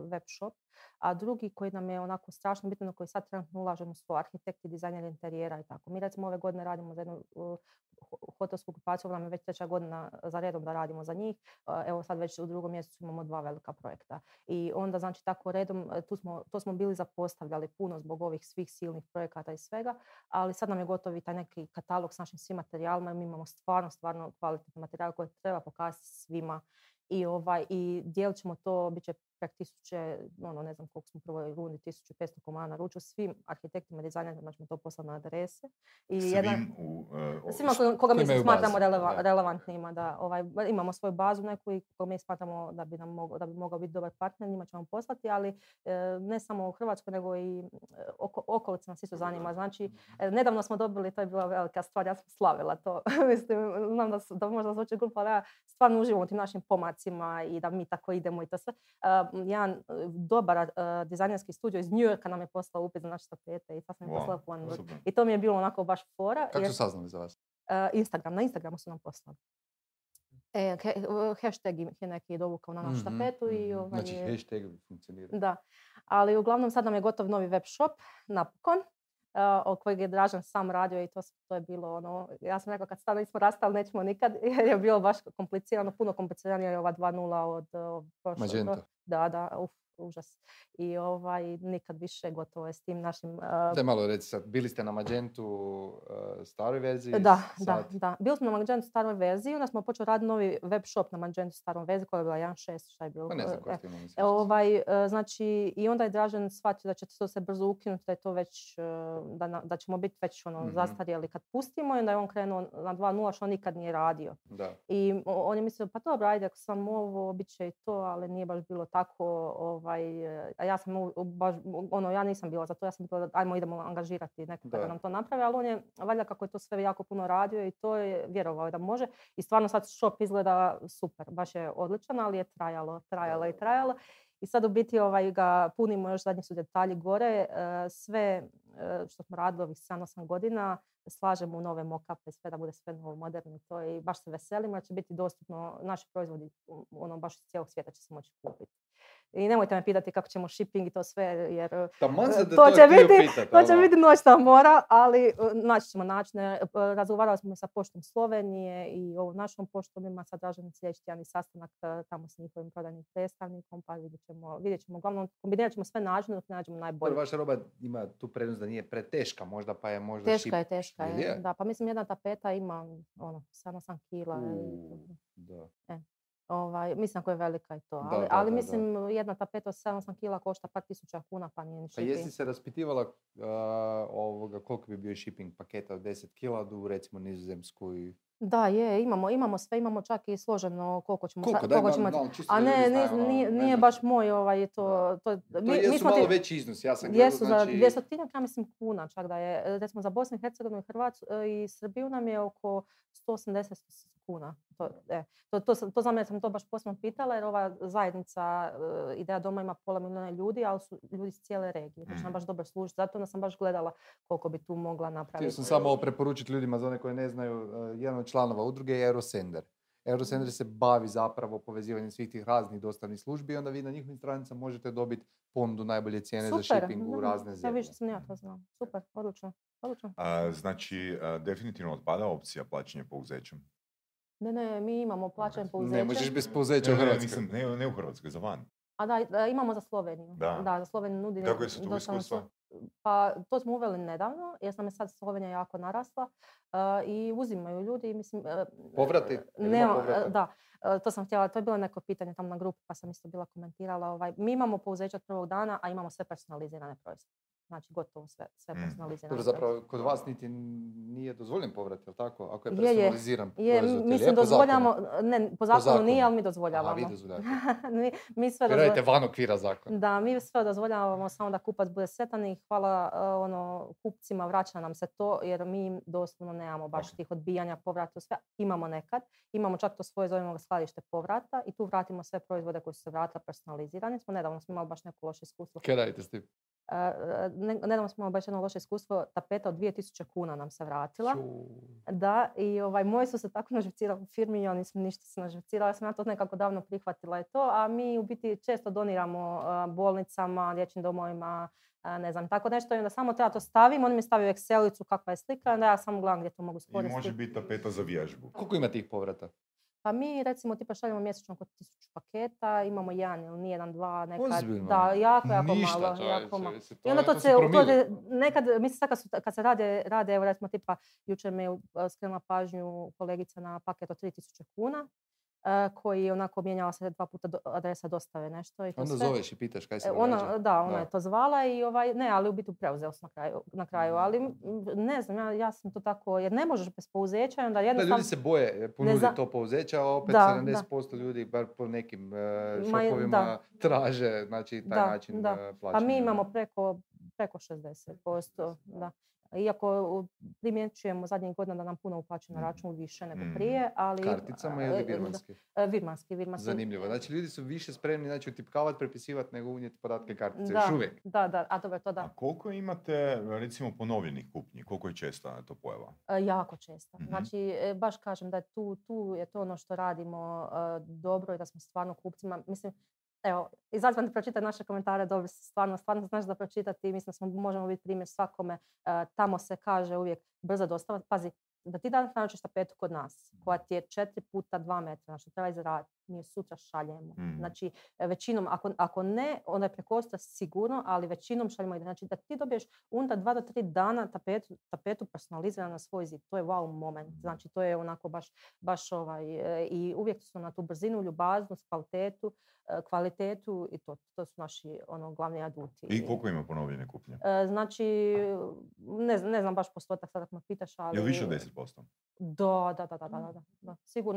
web shop, a drugi koji nam je onako strašno bitno, koji sad trenutno ulažemo su arhitekti, dizajneri interijera i tako. Mi recimo ove godine radimo za jednu hotelsku grupaciju, nam je već 3. godina za redom da radimo za njih, evo sad već u 2. mjesecu imamo 2 velika projekta. I onda znači tako redom, to smo bili zapostavljali puno zbog ovih svih silnih projekata i svega, ali sad nam je gotovi taj neki katalog s našim svim materijalima i mi imamo stvarno kvalitetne materijale koje treba pokazati svima. I dijelit ćemo to, bit će prek 1000, ne znam koliko smo u prvoj rundi, 1500 komada naručio svim arhitektima, dizajnerima ćemo to poslati na adrese. Svima koga mi smatramo relevantnima. Da, imamo svoju bazu neku i koga mi smatramo da bi mogao biti dobar partner, njima ćemo poslati, ali ne samo u Hrvatskoj, nego i okolica nas isto zanima. Znači, nedavno smo dobili, to je bila velika stvar, ja sam slavila to. Mislim, znam da možda zvuči glupo, ali ja stvarno uživam u tim našim pomacima i da mi tako idemo i to sve. Jedan dobar dizajnerski studio iz New Yorka nam je poslao upit za naše tapete i sad sam je poslao ponudu. I to mi je bilo onako baš fora. Kako su saznali za vas? Instagram, na Instagramu su nam poslali. Hashtag je neki dovukao na našu tapetu. Znači hashtag funkcionira. Da, ali uglavnom sad nam je gotov novi web shop, napokon. O kojeg je Dražen sam radio i to je bilo ja sam rekao kad sad nismo rastali nećemo nikad jer je bilo baš komplicirano, puno kompliciranije je ova 2.0 od Magenta. Da, užas. I nikad više gotovo je s tim našim... Daj malo reci sad, bili ste na Magentu staroj verziji? Da. Bili smo na Magentu staroj verziji, onda smo počeli raditi novi web shop na Magentu staroj verziji koja je bila 1.6, šta je bilo? Pa ne znam koja ste imali. Znači, i onda je Dražen shvatio da će to se brzo ukinuti, da je to već, da ćemo biti već zastarjeli kad pustimo, i onda je on krenuo na 2.0 što on nikad nije radio. Da. I on je mislio, pa dobro, ajde, ako sam ovo, bit će i to, ali nije baš bilo tako, a ja sam baš, ja nisam bila za to, ja sam bila ajmo idemo angažirati nekoga da nam to naprave, ali on je, valjda kako je to sve jako puno radio i to je vjerovao da može i stvarno sad shop izgleda super, baš je odličan, ali je trajalo. I sad u biti ga punimo, još zadnji su detalji gore, sve što smo radili ovih 7-8 godina, slažemo u nove mock-upe, sve da bude sve novo, moderno, to je, i baš se veselimo, jer će biti dostupno, naši proizvodi baš iz cijelog svijeta će se moći kupiti. I nemojte me pitati kako ćemo shipping i to sve, jer to će biti noćna mora, ali naći ćemo načine. Razgovarali smo sa poštom Slovenije i o našom poštom, ima sad Dražen sljedeći jedan sastanak tamo s njihovim prodajnim predstavnikom, pa vidjet ćemo. Uglavnom, kombinirat ćemo sve načine dok ne nađemo najbolje. Vaša roba ima tu prednost da nije preteška možda, pa je možda teška je. Da, pa mislim jedna tapeta ima samo 7 kila. Da. Mislim ako je velika i to, ali mislim jedna tapeta 7-8 kila košta par 1000 kuna, pa nije ni shipping. Pa jesi se raspitivala koliko bi bio shipping paketa od 10 kila do recimo Nizozemsku i... Da, imamo sve, imamo čak i složeno koliko ćemo imati. A ne, nije baš moj to... To jesu malo veći iznos, ja sam gledao. Jesu, znači... za 200, ja mislim, kuna čak da je. Recimo za Bosnu i Hercegovinu i Hrvatsku i Srbiju nam je oko 180 kuna. To za mene sam to baš posebno pitala, jer ova zajednica Ideja doma ima pola milijuna ljudi, ali su ljudi iz cijele regije. To će nam baš dobro služiti. Zato onda sam baš gledala koliko bi tu mogla napraviti. Htio sam samo preporučiti ljudima, za one koji ne znaju, jedan od članova udruge je Aerosender. Aerosender se bavi zapravo povezivanjem svih tih raznih dostavnih službi i onda vi na njihovim stranicama možete dobiti ponudu najbolje cijene za shipping u razne zemlje. Ja više sam ja to znala. Super, odlično. Znači, definitivno otpada opcija plaćanja pouzećem. Ne, mi imamo plaćanje pouzeće. Ne možeš bez pouzeća u Hrvatskoj. Ne u Hrvatskoj, za van. A da, imamo za Sloveniju. Da, za Sloveniju nudi. Kako je se tu iskustva? Pa to smo uveli nedavno, jer nam je sad Slovenija jako narasla i uzimaju ljudi. Mislim, povrati? Da, to sam htjela, to je bilo neko pitanje tamo na grupi, pa sam isto bila komentirala. Mi imamo pouzeće od prvog dana, a imamo sve personalizirane proizvode. Znači gotovo sve personalize. Dobro, zapravo kod vas niti nije dozvoljen povrat, je li tako? Ako je personaliziran proizvod, je li po zakonu? Ne, po zakonu nije, ali mi dozvoljavamo. A vi dozvoljavate. Mi sve dozvoljavamo. Radite van okvira zakona. Da, mi sve dozvoljavamo, samo da kupac bude sretan i hvala kupcima, vraća nam se to, jer mi doslovno nemamo baš tih odbijanja, povrata, sve. Imamo nekad, imamo čak to svoje, zovemo ga skladište povrata i tu vratimo sve proizvode koji su se vratili personalizirani. Nedavno smo imali baš neko loše iskustvo. Kaj radite s tim? Nedavno smo imali baš jedno loše iskustvo, tapeta od 2000 kuna nam se vratila. Da, i moji su se tako naživcirali u firmi i oni su ništa se naživcirali. Ja sam ja to nekako davno prihvatila je to, a mi u biti često doniramo bolnicama, dječjim domovima, ne znam, tako nešto i onda samo treba to stavim, on mi stavi u Excelicu kakva je slika, onda ja samo gledam gdje to mogu skoristiti. I može biti tapeta za vježbu. Koliko ima tih povrata? Pa mi recimo tipa šaljemo mjesečno oko 1000 paketa, imamo jedan ili nijedan, dva, nekad. Ozbiljno. Da, jako ništa, malo. I onda to se uklode, nekad, mislim sad kad se rade, evo recimo tipa, jučer mi je skrenula pažnju kolegica na paket od 3000 kuna, koji je onako mijenjala se 2 puta adresa dostave nešto. I to onda sve zoveš i pitaš kaj se događa. Da, ona je to zvala i ne, ali u biti preuzeo sam na kraju. Ali ne znam, ja sam to tako, jer ne možeš bez pouzeća. Onda jednostavno, ljudi se boje ponuditi to pouzeća, a opet 70% ljudi, bar po nekim šokovima, traže, znači taj način plaćanja. A mi imamo preko 60%, da. Iako primjećujemo zadnjih godina da nam puno uplaćeno na račun više nego prije, ali karticama ili virmanski? Virmanski. Zanimljivo. Znači ljudi su više spremni utipkavati, prepisivati nego unijeti podatke kartice. Još uvijek. Da, a dobro, to da. A koliko imate, recimo, ponovljenih kupnji? Koliko je česta to pojava? Jako česta. Znači, baš kažem da tu je to ono što radimo dobro i da smo stvarno kupcima, mislim, evo, izazvam da pročitaj naše komentare, dobro se stvarno znaš da pročitati, mislim da možemo biti primjer svakome, tamo se kaže uvijek brza dostava, pazi, da ti danas naručiš tapetu kod nas, koja ti je 4 puta 2 metra, znači treba izraditi, mi je sutra šaljemo. Znači, većinom, ako ne, onda je preko osta sigurno, ali većinom šaljemo. Znači, da ti dobiješ unutar 2 do 3 dana tapetu personaliziranu na svoj zid. To je wow moment. Znači, to je onako baš i uvijek su na tu brzinu, ljubaznost, kvalitetu i to. To su naši glavni aduti. I koliko ima ponovljene kupnje? Znači, ne znam baš postotak, sad ako me pitaš, ali je li više od 10%? Da.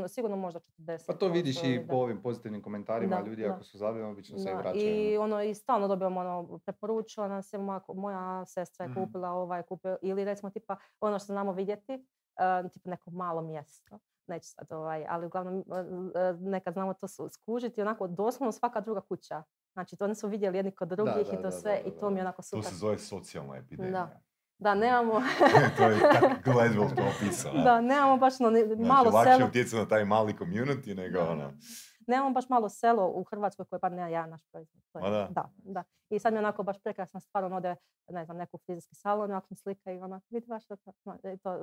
Sigurno možda 40%. Pa to vidiš i po ovim pozitivnim komentarima, ljudi ako su zadovoljni, obično se i vraćaju. I stalno dobijamo preporučila nam se, moja sestra je kupila, ili recimo tipa ono što znamo vidjeti, tipa neko malo mjesto. Neću sad ali uglavnom nekad znamo to skužiti, onako doslovno svaka druga kuća. Znači oni su vidjeli jedni kod drugih i to sve i to mi je onako super. To se zove socijalna epidemija. Da, nemamo. To je tako Gladwell to opisao. Da, nemamo baš malo selo. Lakše utjecati na taj mali community nego ono. Nemamo baš malo selo u Hrvatskoj koje pa ne ja naš proizvod. Da. I sad mi onako baš prekrasna stvar, ode, ne znam, neku frizerski salon, onako mi slika i onako, vidi baš to.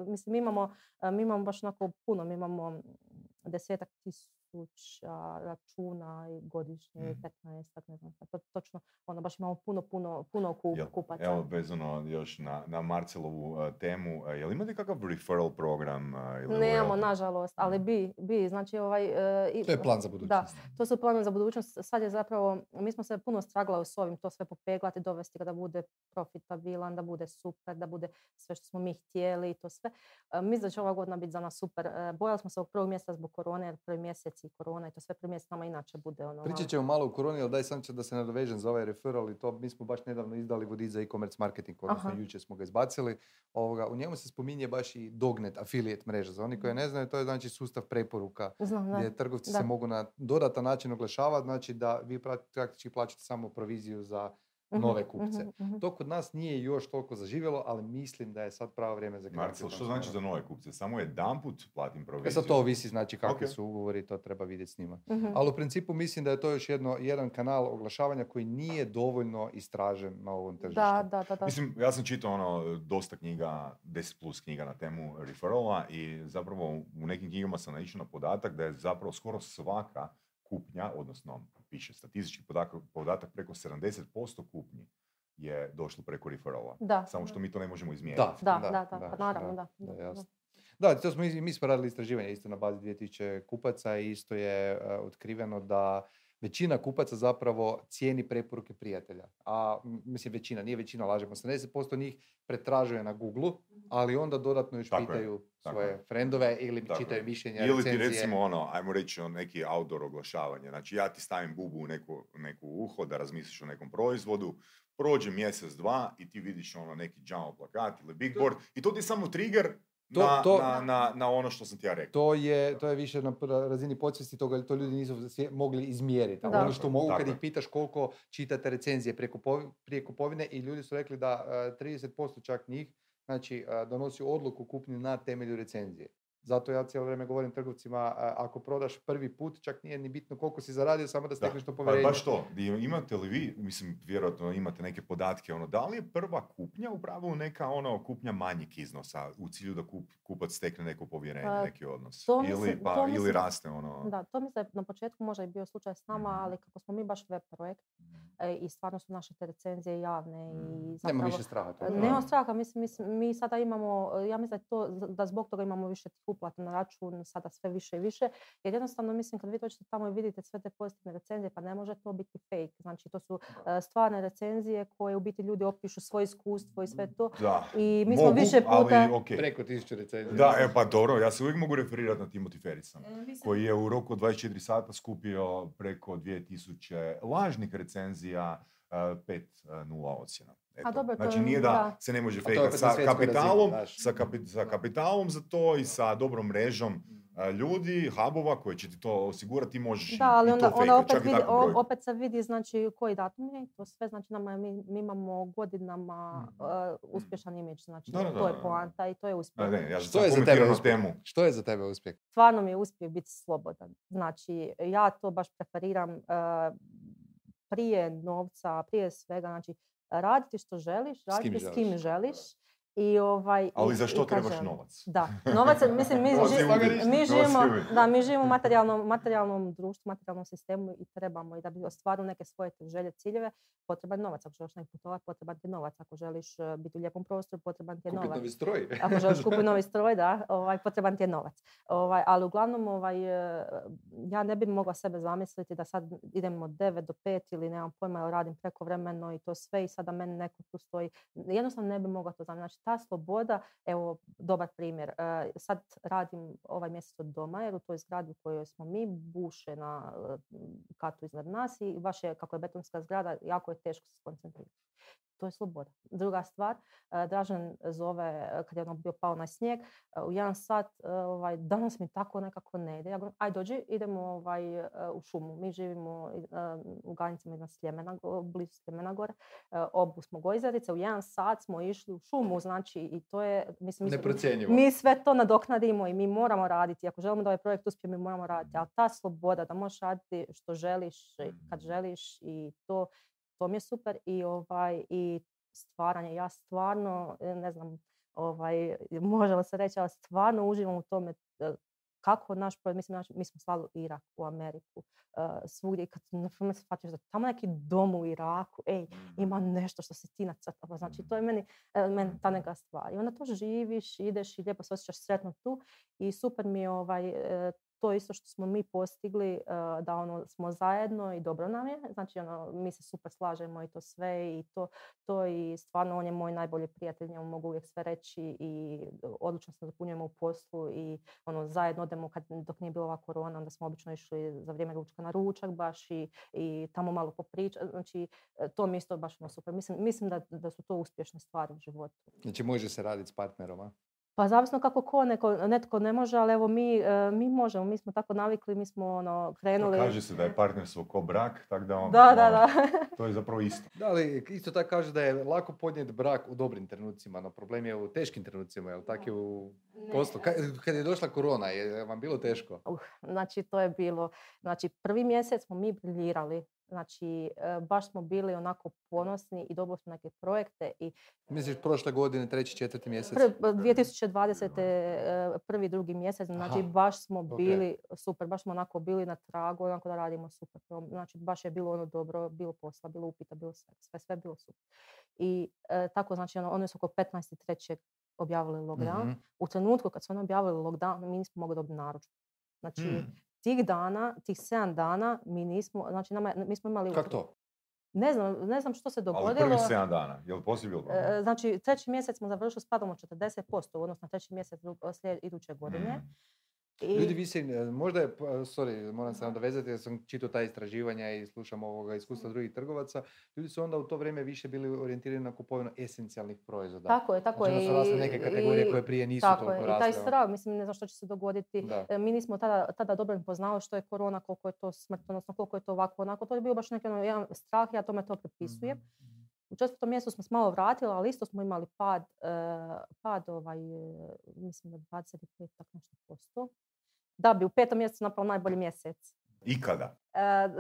Mislim, mi imamo baš onako puno, mi imamo 10-tak tisuća računa i godišnje, 15-tak, ne znam, točno, baš imamo puno kupaca. Evo, vezano još na Marcelovu temu, je li imate kakav referral program? Nemamo, nažalost, ali bi, znači to je plan za budućnost. Da, to su planovi za budućnost. Sad je zapravo, mi smo se puno straglali s ovim, to sve popeglati, dovesti ga da bude profitabilan, da bude super, da bude sve što smo mi htjeli i to sve. Mislim da će ova godina biti za nas super. Bojali smo se ovog prvog mjeseca zbog korone, jer prvi mjesec i korona i to sve prvi mjesec nama inače bude Pričat ćemo malo o koroni, ali daj sam da se nadovežem za ovaj referral i to mi smo baš nedavno izdali vodič za e-commerce marketing, odnosno jučer smo ga izbacili. U njemu se spominje baš i Dognet affiliate mreža. Za oni koji ne znaju, to je znači sustav preporuka gdje trgovci se mogu na dodatan način oglašavati, znači da vi praktički plaćate samo proviziju za nove kupce. To kod nas nije još toliko zaživjelo, ali mislim da je sad pravo vrijeme za krenuti. Marcel, što znači za nove kupce? Samo jedanput platim proviziju? Sad to ovisi, znači kakvi su ugovori, to treba vidjeti s njima. Ali u principu mislim da je to još jedan kanal oglašavanja koji nije dovoljno istražen na ovom tržištu. Mislim, ja sam čitao dosta knjiga, 10+ knjiga na temu referala i zapravo u nekim knjigama sam naišao na podatak da je zapravo skoro svaka kupnja, odnosno piše statistički podatak, preko 70% kupnji je došlo preko referala. Samo što mi to ne možemo izmijeniti. Mi smo radili istraživanje isto na bazi 2000 kupaca i isto je otkriveno da većina kupaca zapravo cijeni preporuke prijatelja. A mislim većina, nije većina, lažemo. 70% njih pretražuje na Google, ali onda dodatno još tako pitaju svoje frendove ili čitaju mišljenja, recenzije. Ili ti recimo ono, ajmo reći o neki outdoor oglašavanje. Znači ja ti stavim bubu u neku uho da razmisliš o nekom proizvodu, prođe mjesec, dva i ti vidiš ono neki jumbo plakat ili bigboard i to ti je samo trigger na ono što sam ti ja rekao. To je više na razini podsvijesti toga, to ljudi nisu mogli izmjeriti. Da. Ono što mogu kad ih pitaš koliko čitate recenzije prije kupovine i ljudi su rekli da 30% čak njih znači, donosi odluku kupnju na temelju recenzije. Zato ja cijelo vrijeme govorim trgovcima, ako prodaš prvi put, čak nije ni bitno koliko si zaradio, samo da stekneš to povjerenje. Baš to, imate li vi, mislim, vjerojatno imate neke podatke, ono, da li je prva kupnja upravo neka ono, kupnja manjeg iznosa u cilju da kupac stekne neko povjerenje, neki odnos? Ili raste ono... Da, to mislim, na početku možda je bio slučaj s nama, ali kako smo mi baš web projekt i stvarno su naše te recenzije javne i... Zapravo, nema više straha toga. Nema straha, mislim, mi sada imamo, ja mislim da zbog toga imamo više uplatu na račun, sada sve više i više. Jer jednostavno, mislim, kad vi točite tamo i vidite sve te pozitivne recenzije, pa ne može to biti fake. Znači, to su stvarne recenzije koje u biti ljudi opišu svoje iskustvo i sve to. Da, i mi smo više puta... Ali, preko 1000 recenzija. Da, pa dobro, ja se uvijek mogu referirati na Timothy Ferrissa, koji je u roku od 24 sata skupio preko 2000 lažnih recenzija, 5-0 ocjena. Dobro, znači nije da se ne može fejkati sa kapitalom za to i sa dobrom mrežom ljudi, hubova koji će ti to osigurati, možeš i to fejkati. Da, ali opet se vidi znači, koji datum je, to sve znači nama, mi imamo godinama uspješan imidž, znači to je poanta i to je uspjeh. Ja što je za tebe uspjeh? Što je za tebe uspjeh? Stvarno mi je uspjeh biti slobodan. Znači ja to baš preferiram prije novca, prije svega, znači raditi što želiš, raditi s kim želiš. I ali za što trebaš novac? Da, novac, mislim, mi živimo u materijalnom društvu, materijalnom sistemu i trebamo, i da bi ostvarili neke svoje želje, ciljeve, potreban novac. Ako želiš nekog putovati, potreban ti novac. Ako želiš biti u lijepom prostoru, potreban ti je novac. Kupiti novi stroj. Ako želiš kupiti novi stroj, da, potreban ti je novac. Ali uglavnom, ja ne bih mogla sebe zamisliti da sad idem od 9 do 5 ili nemam pojma, radim prekovremeno i to sve i sada meni neko tu stoji. Jednostavno ne bih mogla to zamisliti. Ta sloboda, evo dobar primjer, sad radim ovaj mjesec od doma jer u toj zgradi u kojoj smo mi buše na katu iznad nas i baš je, kako je betonska zgrada, jako je teško se skoncentrirati. To je sloboda. Druga stvar, Dražen zove kad je ono bio pao na snijeg, u 1 sat, danas mi tako nekako ne ide. Ja govorim, aj dođi, idemo u šumu. Mi živimo u Ganicama iznad Sljemena, blizu Sljemena gore. Obu smo gojzarice, u 1 sat smo išli u šumu, znači i to je... Neprocjenjivo. Mi sve to nadoknadimo i mi moramo raditi. Ako želimo da ovaj projekt uspije, mi moramo raditi. Ali ta sloboda da možeš raditi što želiš, kad želiš i to... To mi je super i, i stvaranje. Ja stvarno, ne znam, možemo se reći, ali stvarno uživam u tome kako naš projekt, mislim, mi smo slali u Irak, u Ameriku, svugdje. I kad se shvatiš da tamo neki dom u Iraku, ima nešto što se ti nacrtava. Znači, to je meni ta neka stvar. I onda to živiš, ideš i lijepo se osjećaš sretno tu. I super mi je to isto što smo mi postigli, da smo zajedno i dobro nam je. Znači, mi se super slažemo i to sve i to i stvarno on je moj najbolji prijatelj, njemu mogu uvijek sve reći i odlično se dopunjujemo u poslu i zajedno odemo dok nije bila ova korona, onda smo obično išli za vrijeme ručka na ručak baš i tamo malo popričati. Znači, to mi isto baš super. Mislim da su to uspješne stvari u životu. Znači, može se raditi s partnerom, a? Pa zavisno kako netko ne može, ali evo mi možemo, mi smo tako navikli, mi smo krenuli... Pa kaže se da je partnerstvo ko brak, tako da to je zapravo isto. Da, ali isto tako kaže da je lako podnijeti brak u dobrim trenucima, no problem je u teškim trenucima, je li tako je u poslu? Kad je došla korona, je vam bilo teško? Znači to je bilo, znači prvi mjesec smo mi briljirali. Znači, baš smo bili onako ponosni i dobili smo neke projekte. Misliš, prošle godine, 3., 4. mjesec? 2020. Drugi mjesec, znači baš smo bili super, baš smo onako bili na tragu, onako da radimo super. Znači, baš je bilo dobro, bilo posla, bilo upita, bilo sve bilo super. I tako, znači, ono je oko 15.3. objavili lockdown. U trenutku kad su objavili lockdown, mi nismo mogli dobiti naručbu. Znači, Tih dana, tih 7 dana, mi nismo, znači mi smo imali... Kako to? Ne znam što se dogodilo. Ali prvih 7 dana, je li poslije bilo problem? Znači, 3. mjesec smo završili s padom od 40%, odnosno 3. mjesec iduće godine. Mm. I... Ljudi, vi se, možda je, sorry, moram se nadovezati jer sam čitao ta istraživanja i slušam ovoga iskustva drugih trgovaca, ljudi su onda u to vrijeme više bili orijentirani na kupovinu esencijalnih proizvoda. Tako je, tako je. Znači, onda su rasle neke kategorije koje prije nisu toliko rasle. Tako je, i taj strah, mislim, ne znam što će se dogoditi. Da. Mi nismo tada dobro poznali što je korona, koliko je to smrtonosno, koliko je to ovako, onako. To je bio baš neki jedan strah, ja tome to pripisujem. Mm-hmm. U 4. mjestu smo se malo vratili, ali isto smo imali pad, mislim da 25 nešto posto. Da bi u 5. mjesecu napravo najbolji mjesec. Ikada?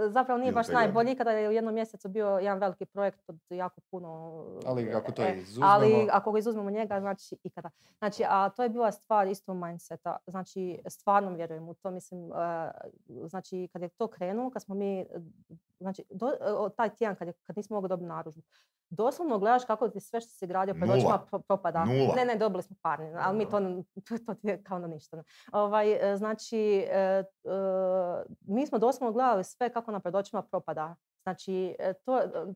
Zapravo nije baš najbolji, kada je u 1. mjesecu bio jedan veliki projekt od jako puno... Ali ako to izuzmemo... Ali ako ga izuzmemo njega, znači ikada. Znači, a to je bila stvar isto mindseta. Znači, stvarno vjerujem u to. Mislim, znači, kad je to krenulo, kad smo mi... Znači, taj tijan kad nismo mogli dobiti naružbu. Doslovno gledaš kako ti sve što si gradio pred očima propada. Nula. Ne, dobili smo parni, ali mi to je kao na ništa. Znači, mi smo doslovno gledali sve kako na pred očima propada. Znači,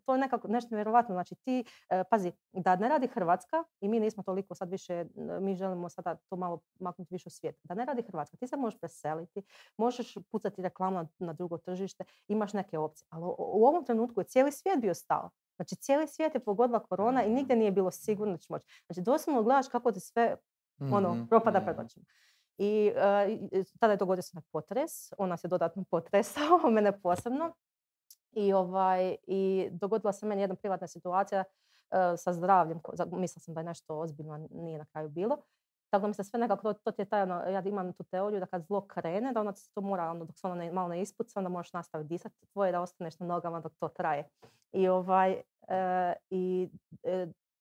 to je nekako nešto nevjerovatno. Znači, ti, pazi, da ne radi Hrvatska, i mi nismo toliko sad više, mi želimo sada to malo maknuti više u svijet. Da ne radi Hrvatska, ti se možeš preseliti, možeš pucati reklamu na drugo tržište, imaš neke opcije. Ali u ovom trenutku je cijeli svijet bio stao. Znači, cijeli svijet je pogodila korona i nigdje nije bilo sigurno da će moći. Znači, doslovno gledaš kako ti sve propada pred očima. I tada je dogodio se potres, on nas je dodatno potresao, mene posebno. I dogodila se meni jedna privatna situacija sa zdravljem. Mislila sam da je nešto ozbiljno, nije na kraju bilo. Tako da mi se sve nekako, to je taj, ja imam tu teoriju da kad zlo krene, da onda se to mora, dok se ono malo ne ispuca, onda možeš nastaviti disati. Tvoje da ostaneš na nogama dok to traje. I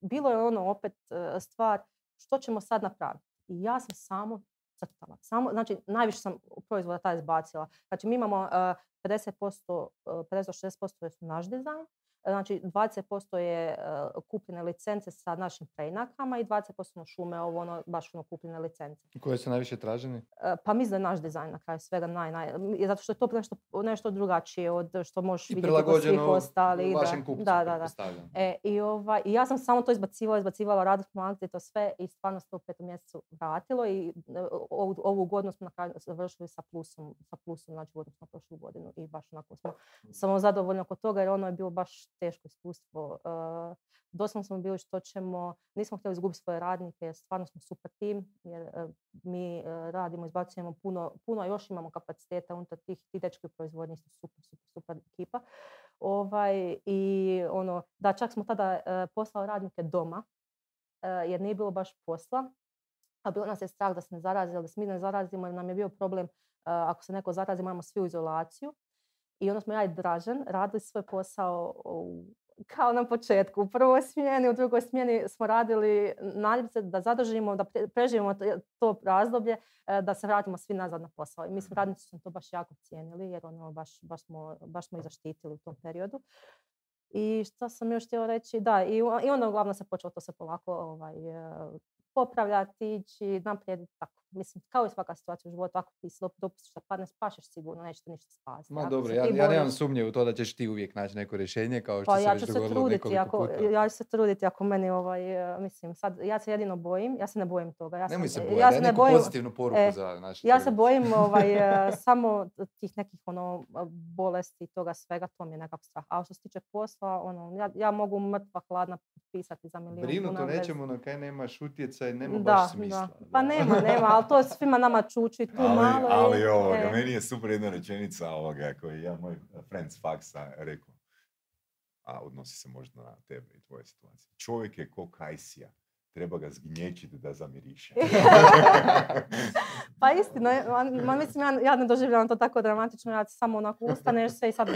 bilo je ono opet stvar, što ćemo sad napraviti? I ja sam samo crtala. Znači, najviše sam proizvoda taj izbacila. Znači, mi imamo 50%, 50-60% su naš dizajn, znači 20% je kupljene licence sa našim preinakama i 20% na šume, baš kupljene licence. Koje su najviše tražene? Pa mislim da je naš dizajn na kraju svega zato što je to nešto drugačije od što možeš vidjeti od svih ostali. I prilagođeno vašem kupcu. Da. I ja sam samo to izbacivala, radila smo akcije, to sve i stvarno se to u 5. mjesecu vratilo i ovu godinu smo na kraju završili sa plusom, znači odnosno na prošlu godinu i baš onako smo samo zadovoljni oko toga jer ono je bilo baš teško iskustvo. Doslovno smo bili što ćemo, nismo htjeli izgubiti svoje radnike, stvarno smo super tim jer mi radimo, izbacujemo puno još imamo kapaciteta unutar tih dečki u proizvodnji, super ekipa. Čak smo tada poslali radnike doma jer nije bilo baš posla, a bilo nas je strah da se ne zarazi, da se mi ne zarazimo jer nam je bio problem ako se neko zarazi, imamo svi u izolaciju. I onda smo ja i Dražen radili svoj posao kao na početku. U prvoj smjeni, u drugoj smjeni smo radili naljepce da zadržimo, da preživimo to razdoblje, da se vratimo svi nazad na posao. I mislim, radnici su to baš jako cijenili jer baš smo i zaštitili u tom periodu. I što sam još htjela reći, i onda uglavnom se počelo to se polako popravljati, ići, naprijediti tako. Mislim, kao i svaka situacija u životu, ako ti dopustiš da padne, spašeš sigurno, nećete ništa spasiti. Ma dobro, ja nemam sumnje u to da ćeš ti uvijek naći neko rješenje, kao što se već dogodilo nekoliko puta. Ja ću se truditi ako meni, mislim, sad ja se jedino bojim, ja se ne bojim toga. Nemoj se bojati, daj neku pozitivnu poruku za naš trud. Ja se bojim samo tih nekih bolesti i toga svega, to mi je nekakav strah. A što se tiče posla, ja mogu mrtva hladna pisati za milijun. Brinuto nećemo na kaj nemaš utjecaj, nema baš smisla. Pa nema, ali to je svima nama čuči tu malo. Ali meni je super jedna rečenica koju ja moj friend s faksa rekao, a odnosi se možda na tebe i tvoje situacije. Čovjek je ko kajsija, treba ga zgnječiti da zamiriše. Pa istino, mislim, ja ne doživljavam to tako dramatično, ja samo onako ustaneš se i sad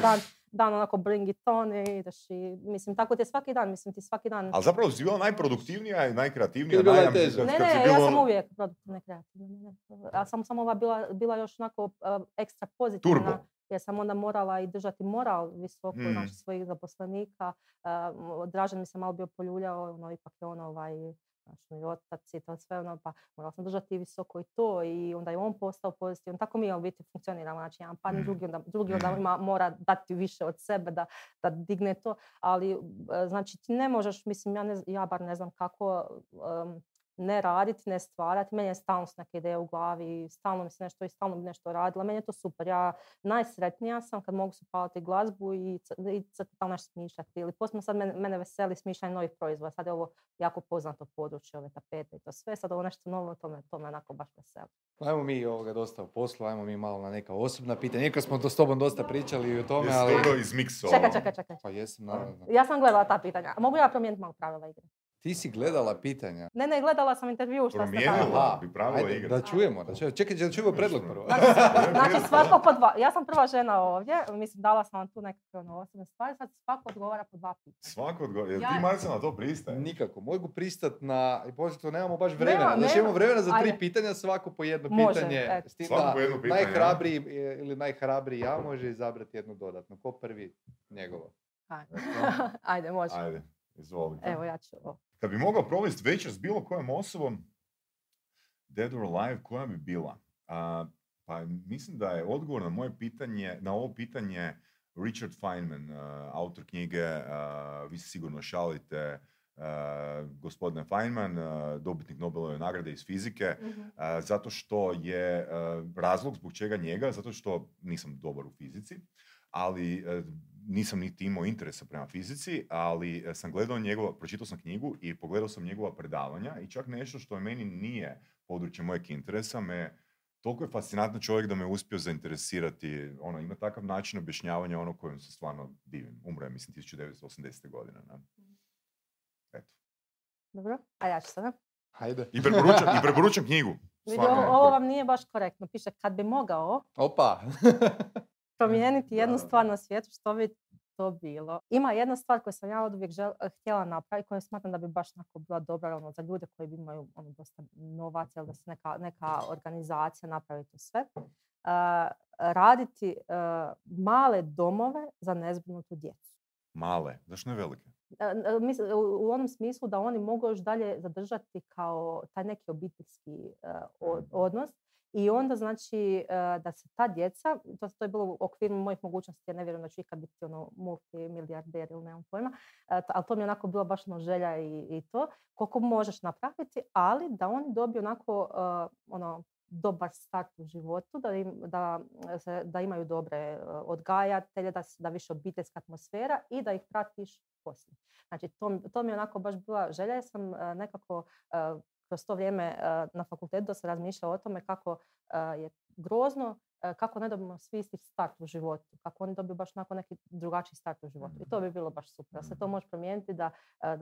dan onako bring it on i ideš i mislim, tako ti je svaki dan, Ali zapravo si bila najproduktivnija i najkreativnija. Ja sam uvijek produktivna i kreativna. Ja sam samo bila još onako ekstra pozitivna. Turbo. Jer sam onda morala i držati moral visoko naših svojih zaposlenika. Dražen mi se malo bio poljuljao, ipak je Znači, i otac i to sve ono, pa morala sam držati visoko i to i onda je on postao pozitivan. Tako mi je u biti funkcioniramo, znači jedan padne, drugi onda mora dati više od sebe da digne to, ali znači ti ne možeš, mislim, ja bar ne znam kako ne raditi, ne stvarati. Meni je stalno neka ideja u glavi, stalno mi se nešto i stalno bi nešto radila. Meni je to super. Ja najsretnija sam kad mogu se paliti glazbu i tamo nešto smišljati. Ili posebno sad mene veseli smišljanje novih proizvoda. Sad je ovo jako poznato područje, ove tapete i to sve. Sad ovo nešto novo, to me onako baš veseli. Ajmo mi ovoga dosta u poslu, ajmo mi malo na neka osobna pitanja. Nekako smo s tobom dosta pričali i o tome, ali... Jesi toga izmiksao? Čekaj. Pa jesam, naravno. Ja sam gledala ta pitanja. Mogu ja promijeniti malo pravila igre? Ti si gledala pitanja? Ne, gledala sam intervju, šta ste pravila. Ajde, da čujemo. Čekaj, da čujemo predlog prvo. Znači, svako po dva. Ja sam prva žena ovdje, mislim, dala sam vam tu nekakve osobne stvari, sad svako odgovara po dva pitanja. Svako odgovara? Jel ti, Marcel, na to pristaje? Nikako, mogu pristati na... I pošto to nemamo baš vremena. Znači, imamo vremena za tri pitanja, svako po jedno pitanje. Svako po jedno pitanje. Najhrabriji ili najhrabrija može izabrati jedno dodatno. Ko prvi? Njegovo. Ajde, može. Ajde, izvolite. Evo, ja ću. Kad bi mogao provesti večer s bilo kojom osobom, dead or alive, koja bi bila? Pa mislim da je odgovor na moje pitanje, na ovo pitanje, Richard Feynman, autor knjige, vi se sigurno šalite, gospodine Feynman, dobitnik Nobelove nagrade iz fizike, zato što je razlog zbog čega njega, zato što nisam dobar u fizici, ali... Nisam niti imao interesa prema fizici, ali sam gledao pročitao sam knjigu i pogledao sam njegova predavanja i čak nešto što meni nije područje mojeg interesa, toliko je fascinantan čovjek da me uspio zainteresirati. Ono, ima takav način objašnjavanja kojim se stvarno divim. Umro je, mislim, 1980. godine. Ne? Eto. Dobro, a ja ću sada. Hajde. I preporučam knjigu. Ovo vam nije baš korektno. Piše, kad bi mogao... Opa! Promijeniti jednu stvar na svijetu, što bi to bilo. Ima jedna stvar koju sam ja od uvijek htjela napraviti, koju smatram da bi baš bila dobra za ljude koji bi imaju dosta novaca, ili da se neka organizacija napravi to sve. Raditi male domove za nezbrinutu djecu. Male? Zašto ne velike? U onom smislu da oni mogu još dalje zadržati kao taj neki obiteljski odnos. I onda znači da se ta djeca, to je bilo u okviru mojih mogućnosti, ja ne vjerujem da ću ikad biti multimilijarder ili nemam pojma, ali to mi je onako bila baš želja i to, koliko možeš napraviti, ali da oni dobiju onako dobar start u životu, da imaju dobre odgajatelje, da više obiteljska atmosfera i da ih pratiš poslije. Znači to mi je onako baš bila želja, jer sam nekako... Kroz to vrijeme na fakultetu da se razmišljala o tome kako je grozno, kako ne dobimo svi isti start u životu, kako oni dobiju baš nakon neki drugačiji start u životu. I to bi bilo baš super. Da se to može promijeniti, da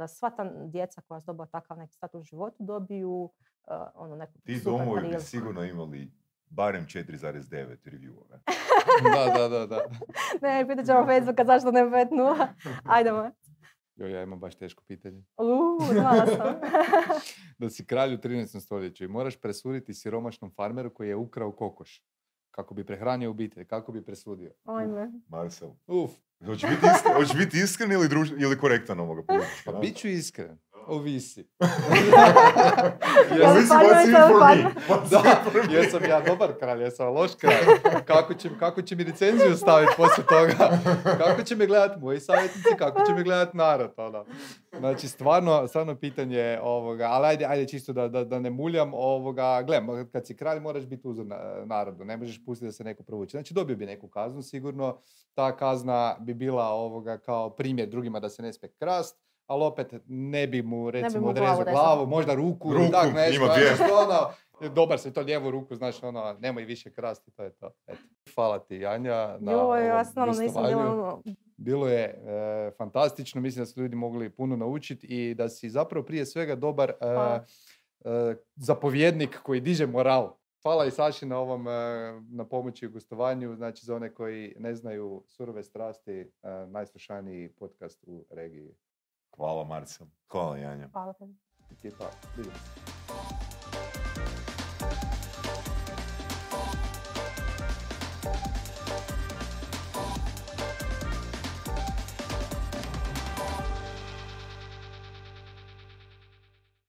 sva ta djeca koja su dobila takav neki start u životu dobiju neku super priliku. Ti domovi bi sigurno imali barem 4,9 reviewove. Da. Ne, pitat ćemo Facebooka zašto ne 5.0. Ajdemo. Joj, ja imam baš teško pitanje. Znala sam. Da si kralj u 13. stoljeću i moraš presuditi siromašnom farmeru koji je ukrao kokoš. Kako bi prehranio obitelj, kako bi presudio. Ajme. Marcel. Hoćeš biti iskren ili korektan ovoga puta? Pa bit ću iskren. Ovisi. Jesam ja dobar kralj, jesam loš kralj. Kako će mi recenziju staviti poslije toga? Kako će me gledati moji savjetnici, kako će me gledati narod? Znači, stvarno pitanje ovoga, ali ajde čisto da ne muljam ovoga. Gle, kad si kralj moraš biti uzor narodu, ne možeš pustiti da se neko provuče. Znači, dobio bi neku kaznu sigurno. Ta kazna bi bila ovoga kao primjer drugima da se ne smije krasti. Ali opet ne bi mu, recimo, odrezao glavu, možda ruku tak nešto. Dobar se to lijevu ruku, znaš, nemoj više krasti, to je to. Eto. Hvala ti, Janja, na ovom gostovanju. Bilo je fantastično, mislim da su ljudi mogli puno naučiti i da si zapravo prije svega dobar zapovjednik koji diže moral. Hvala i Saši na ovom, na pomoći i gostovanju. Znači, za one koji ne znaju Surove strasti, najslušaniji podcast u regiji. Hvala Marcel. Hvala Janja. Hvala.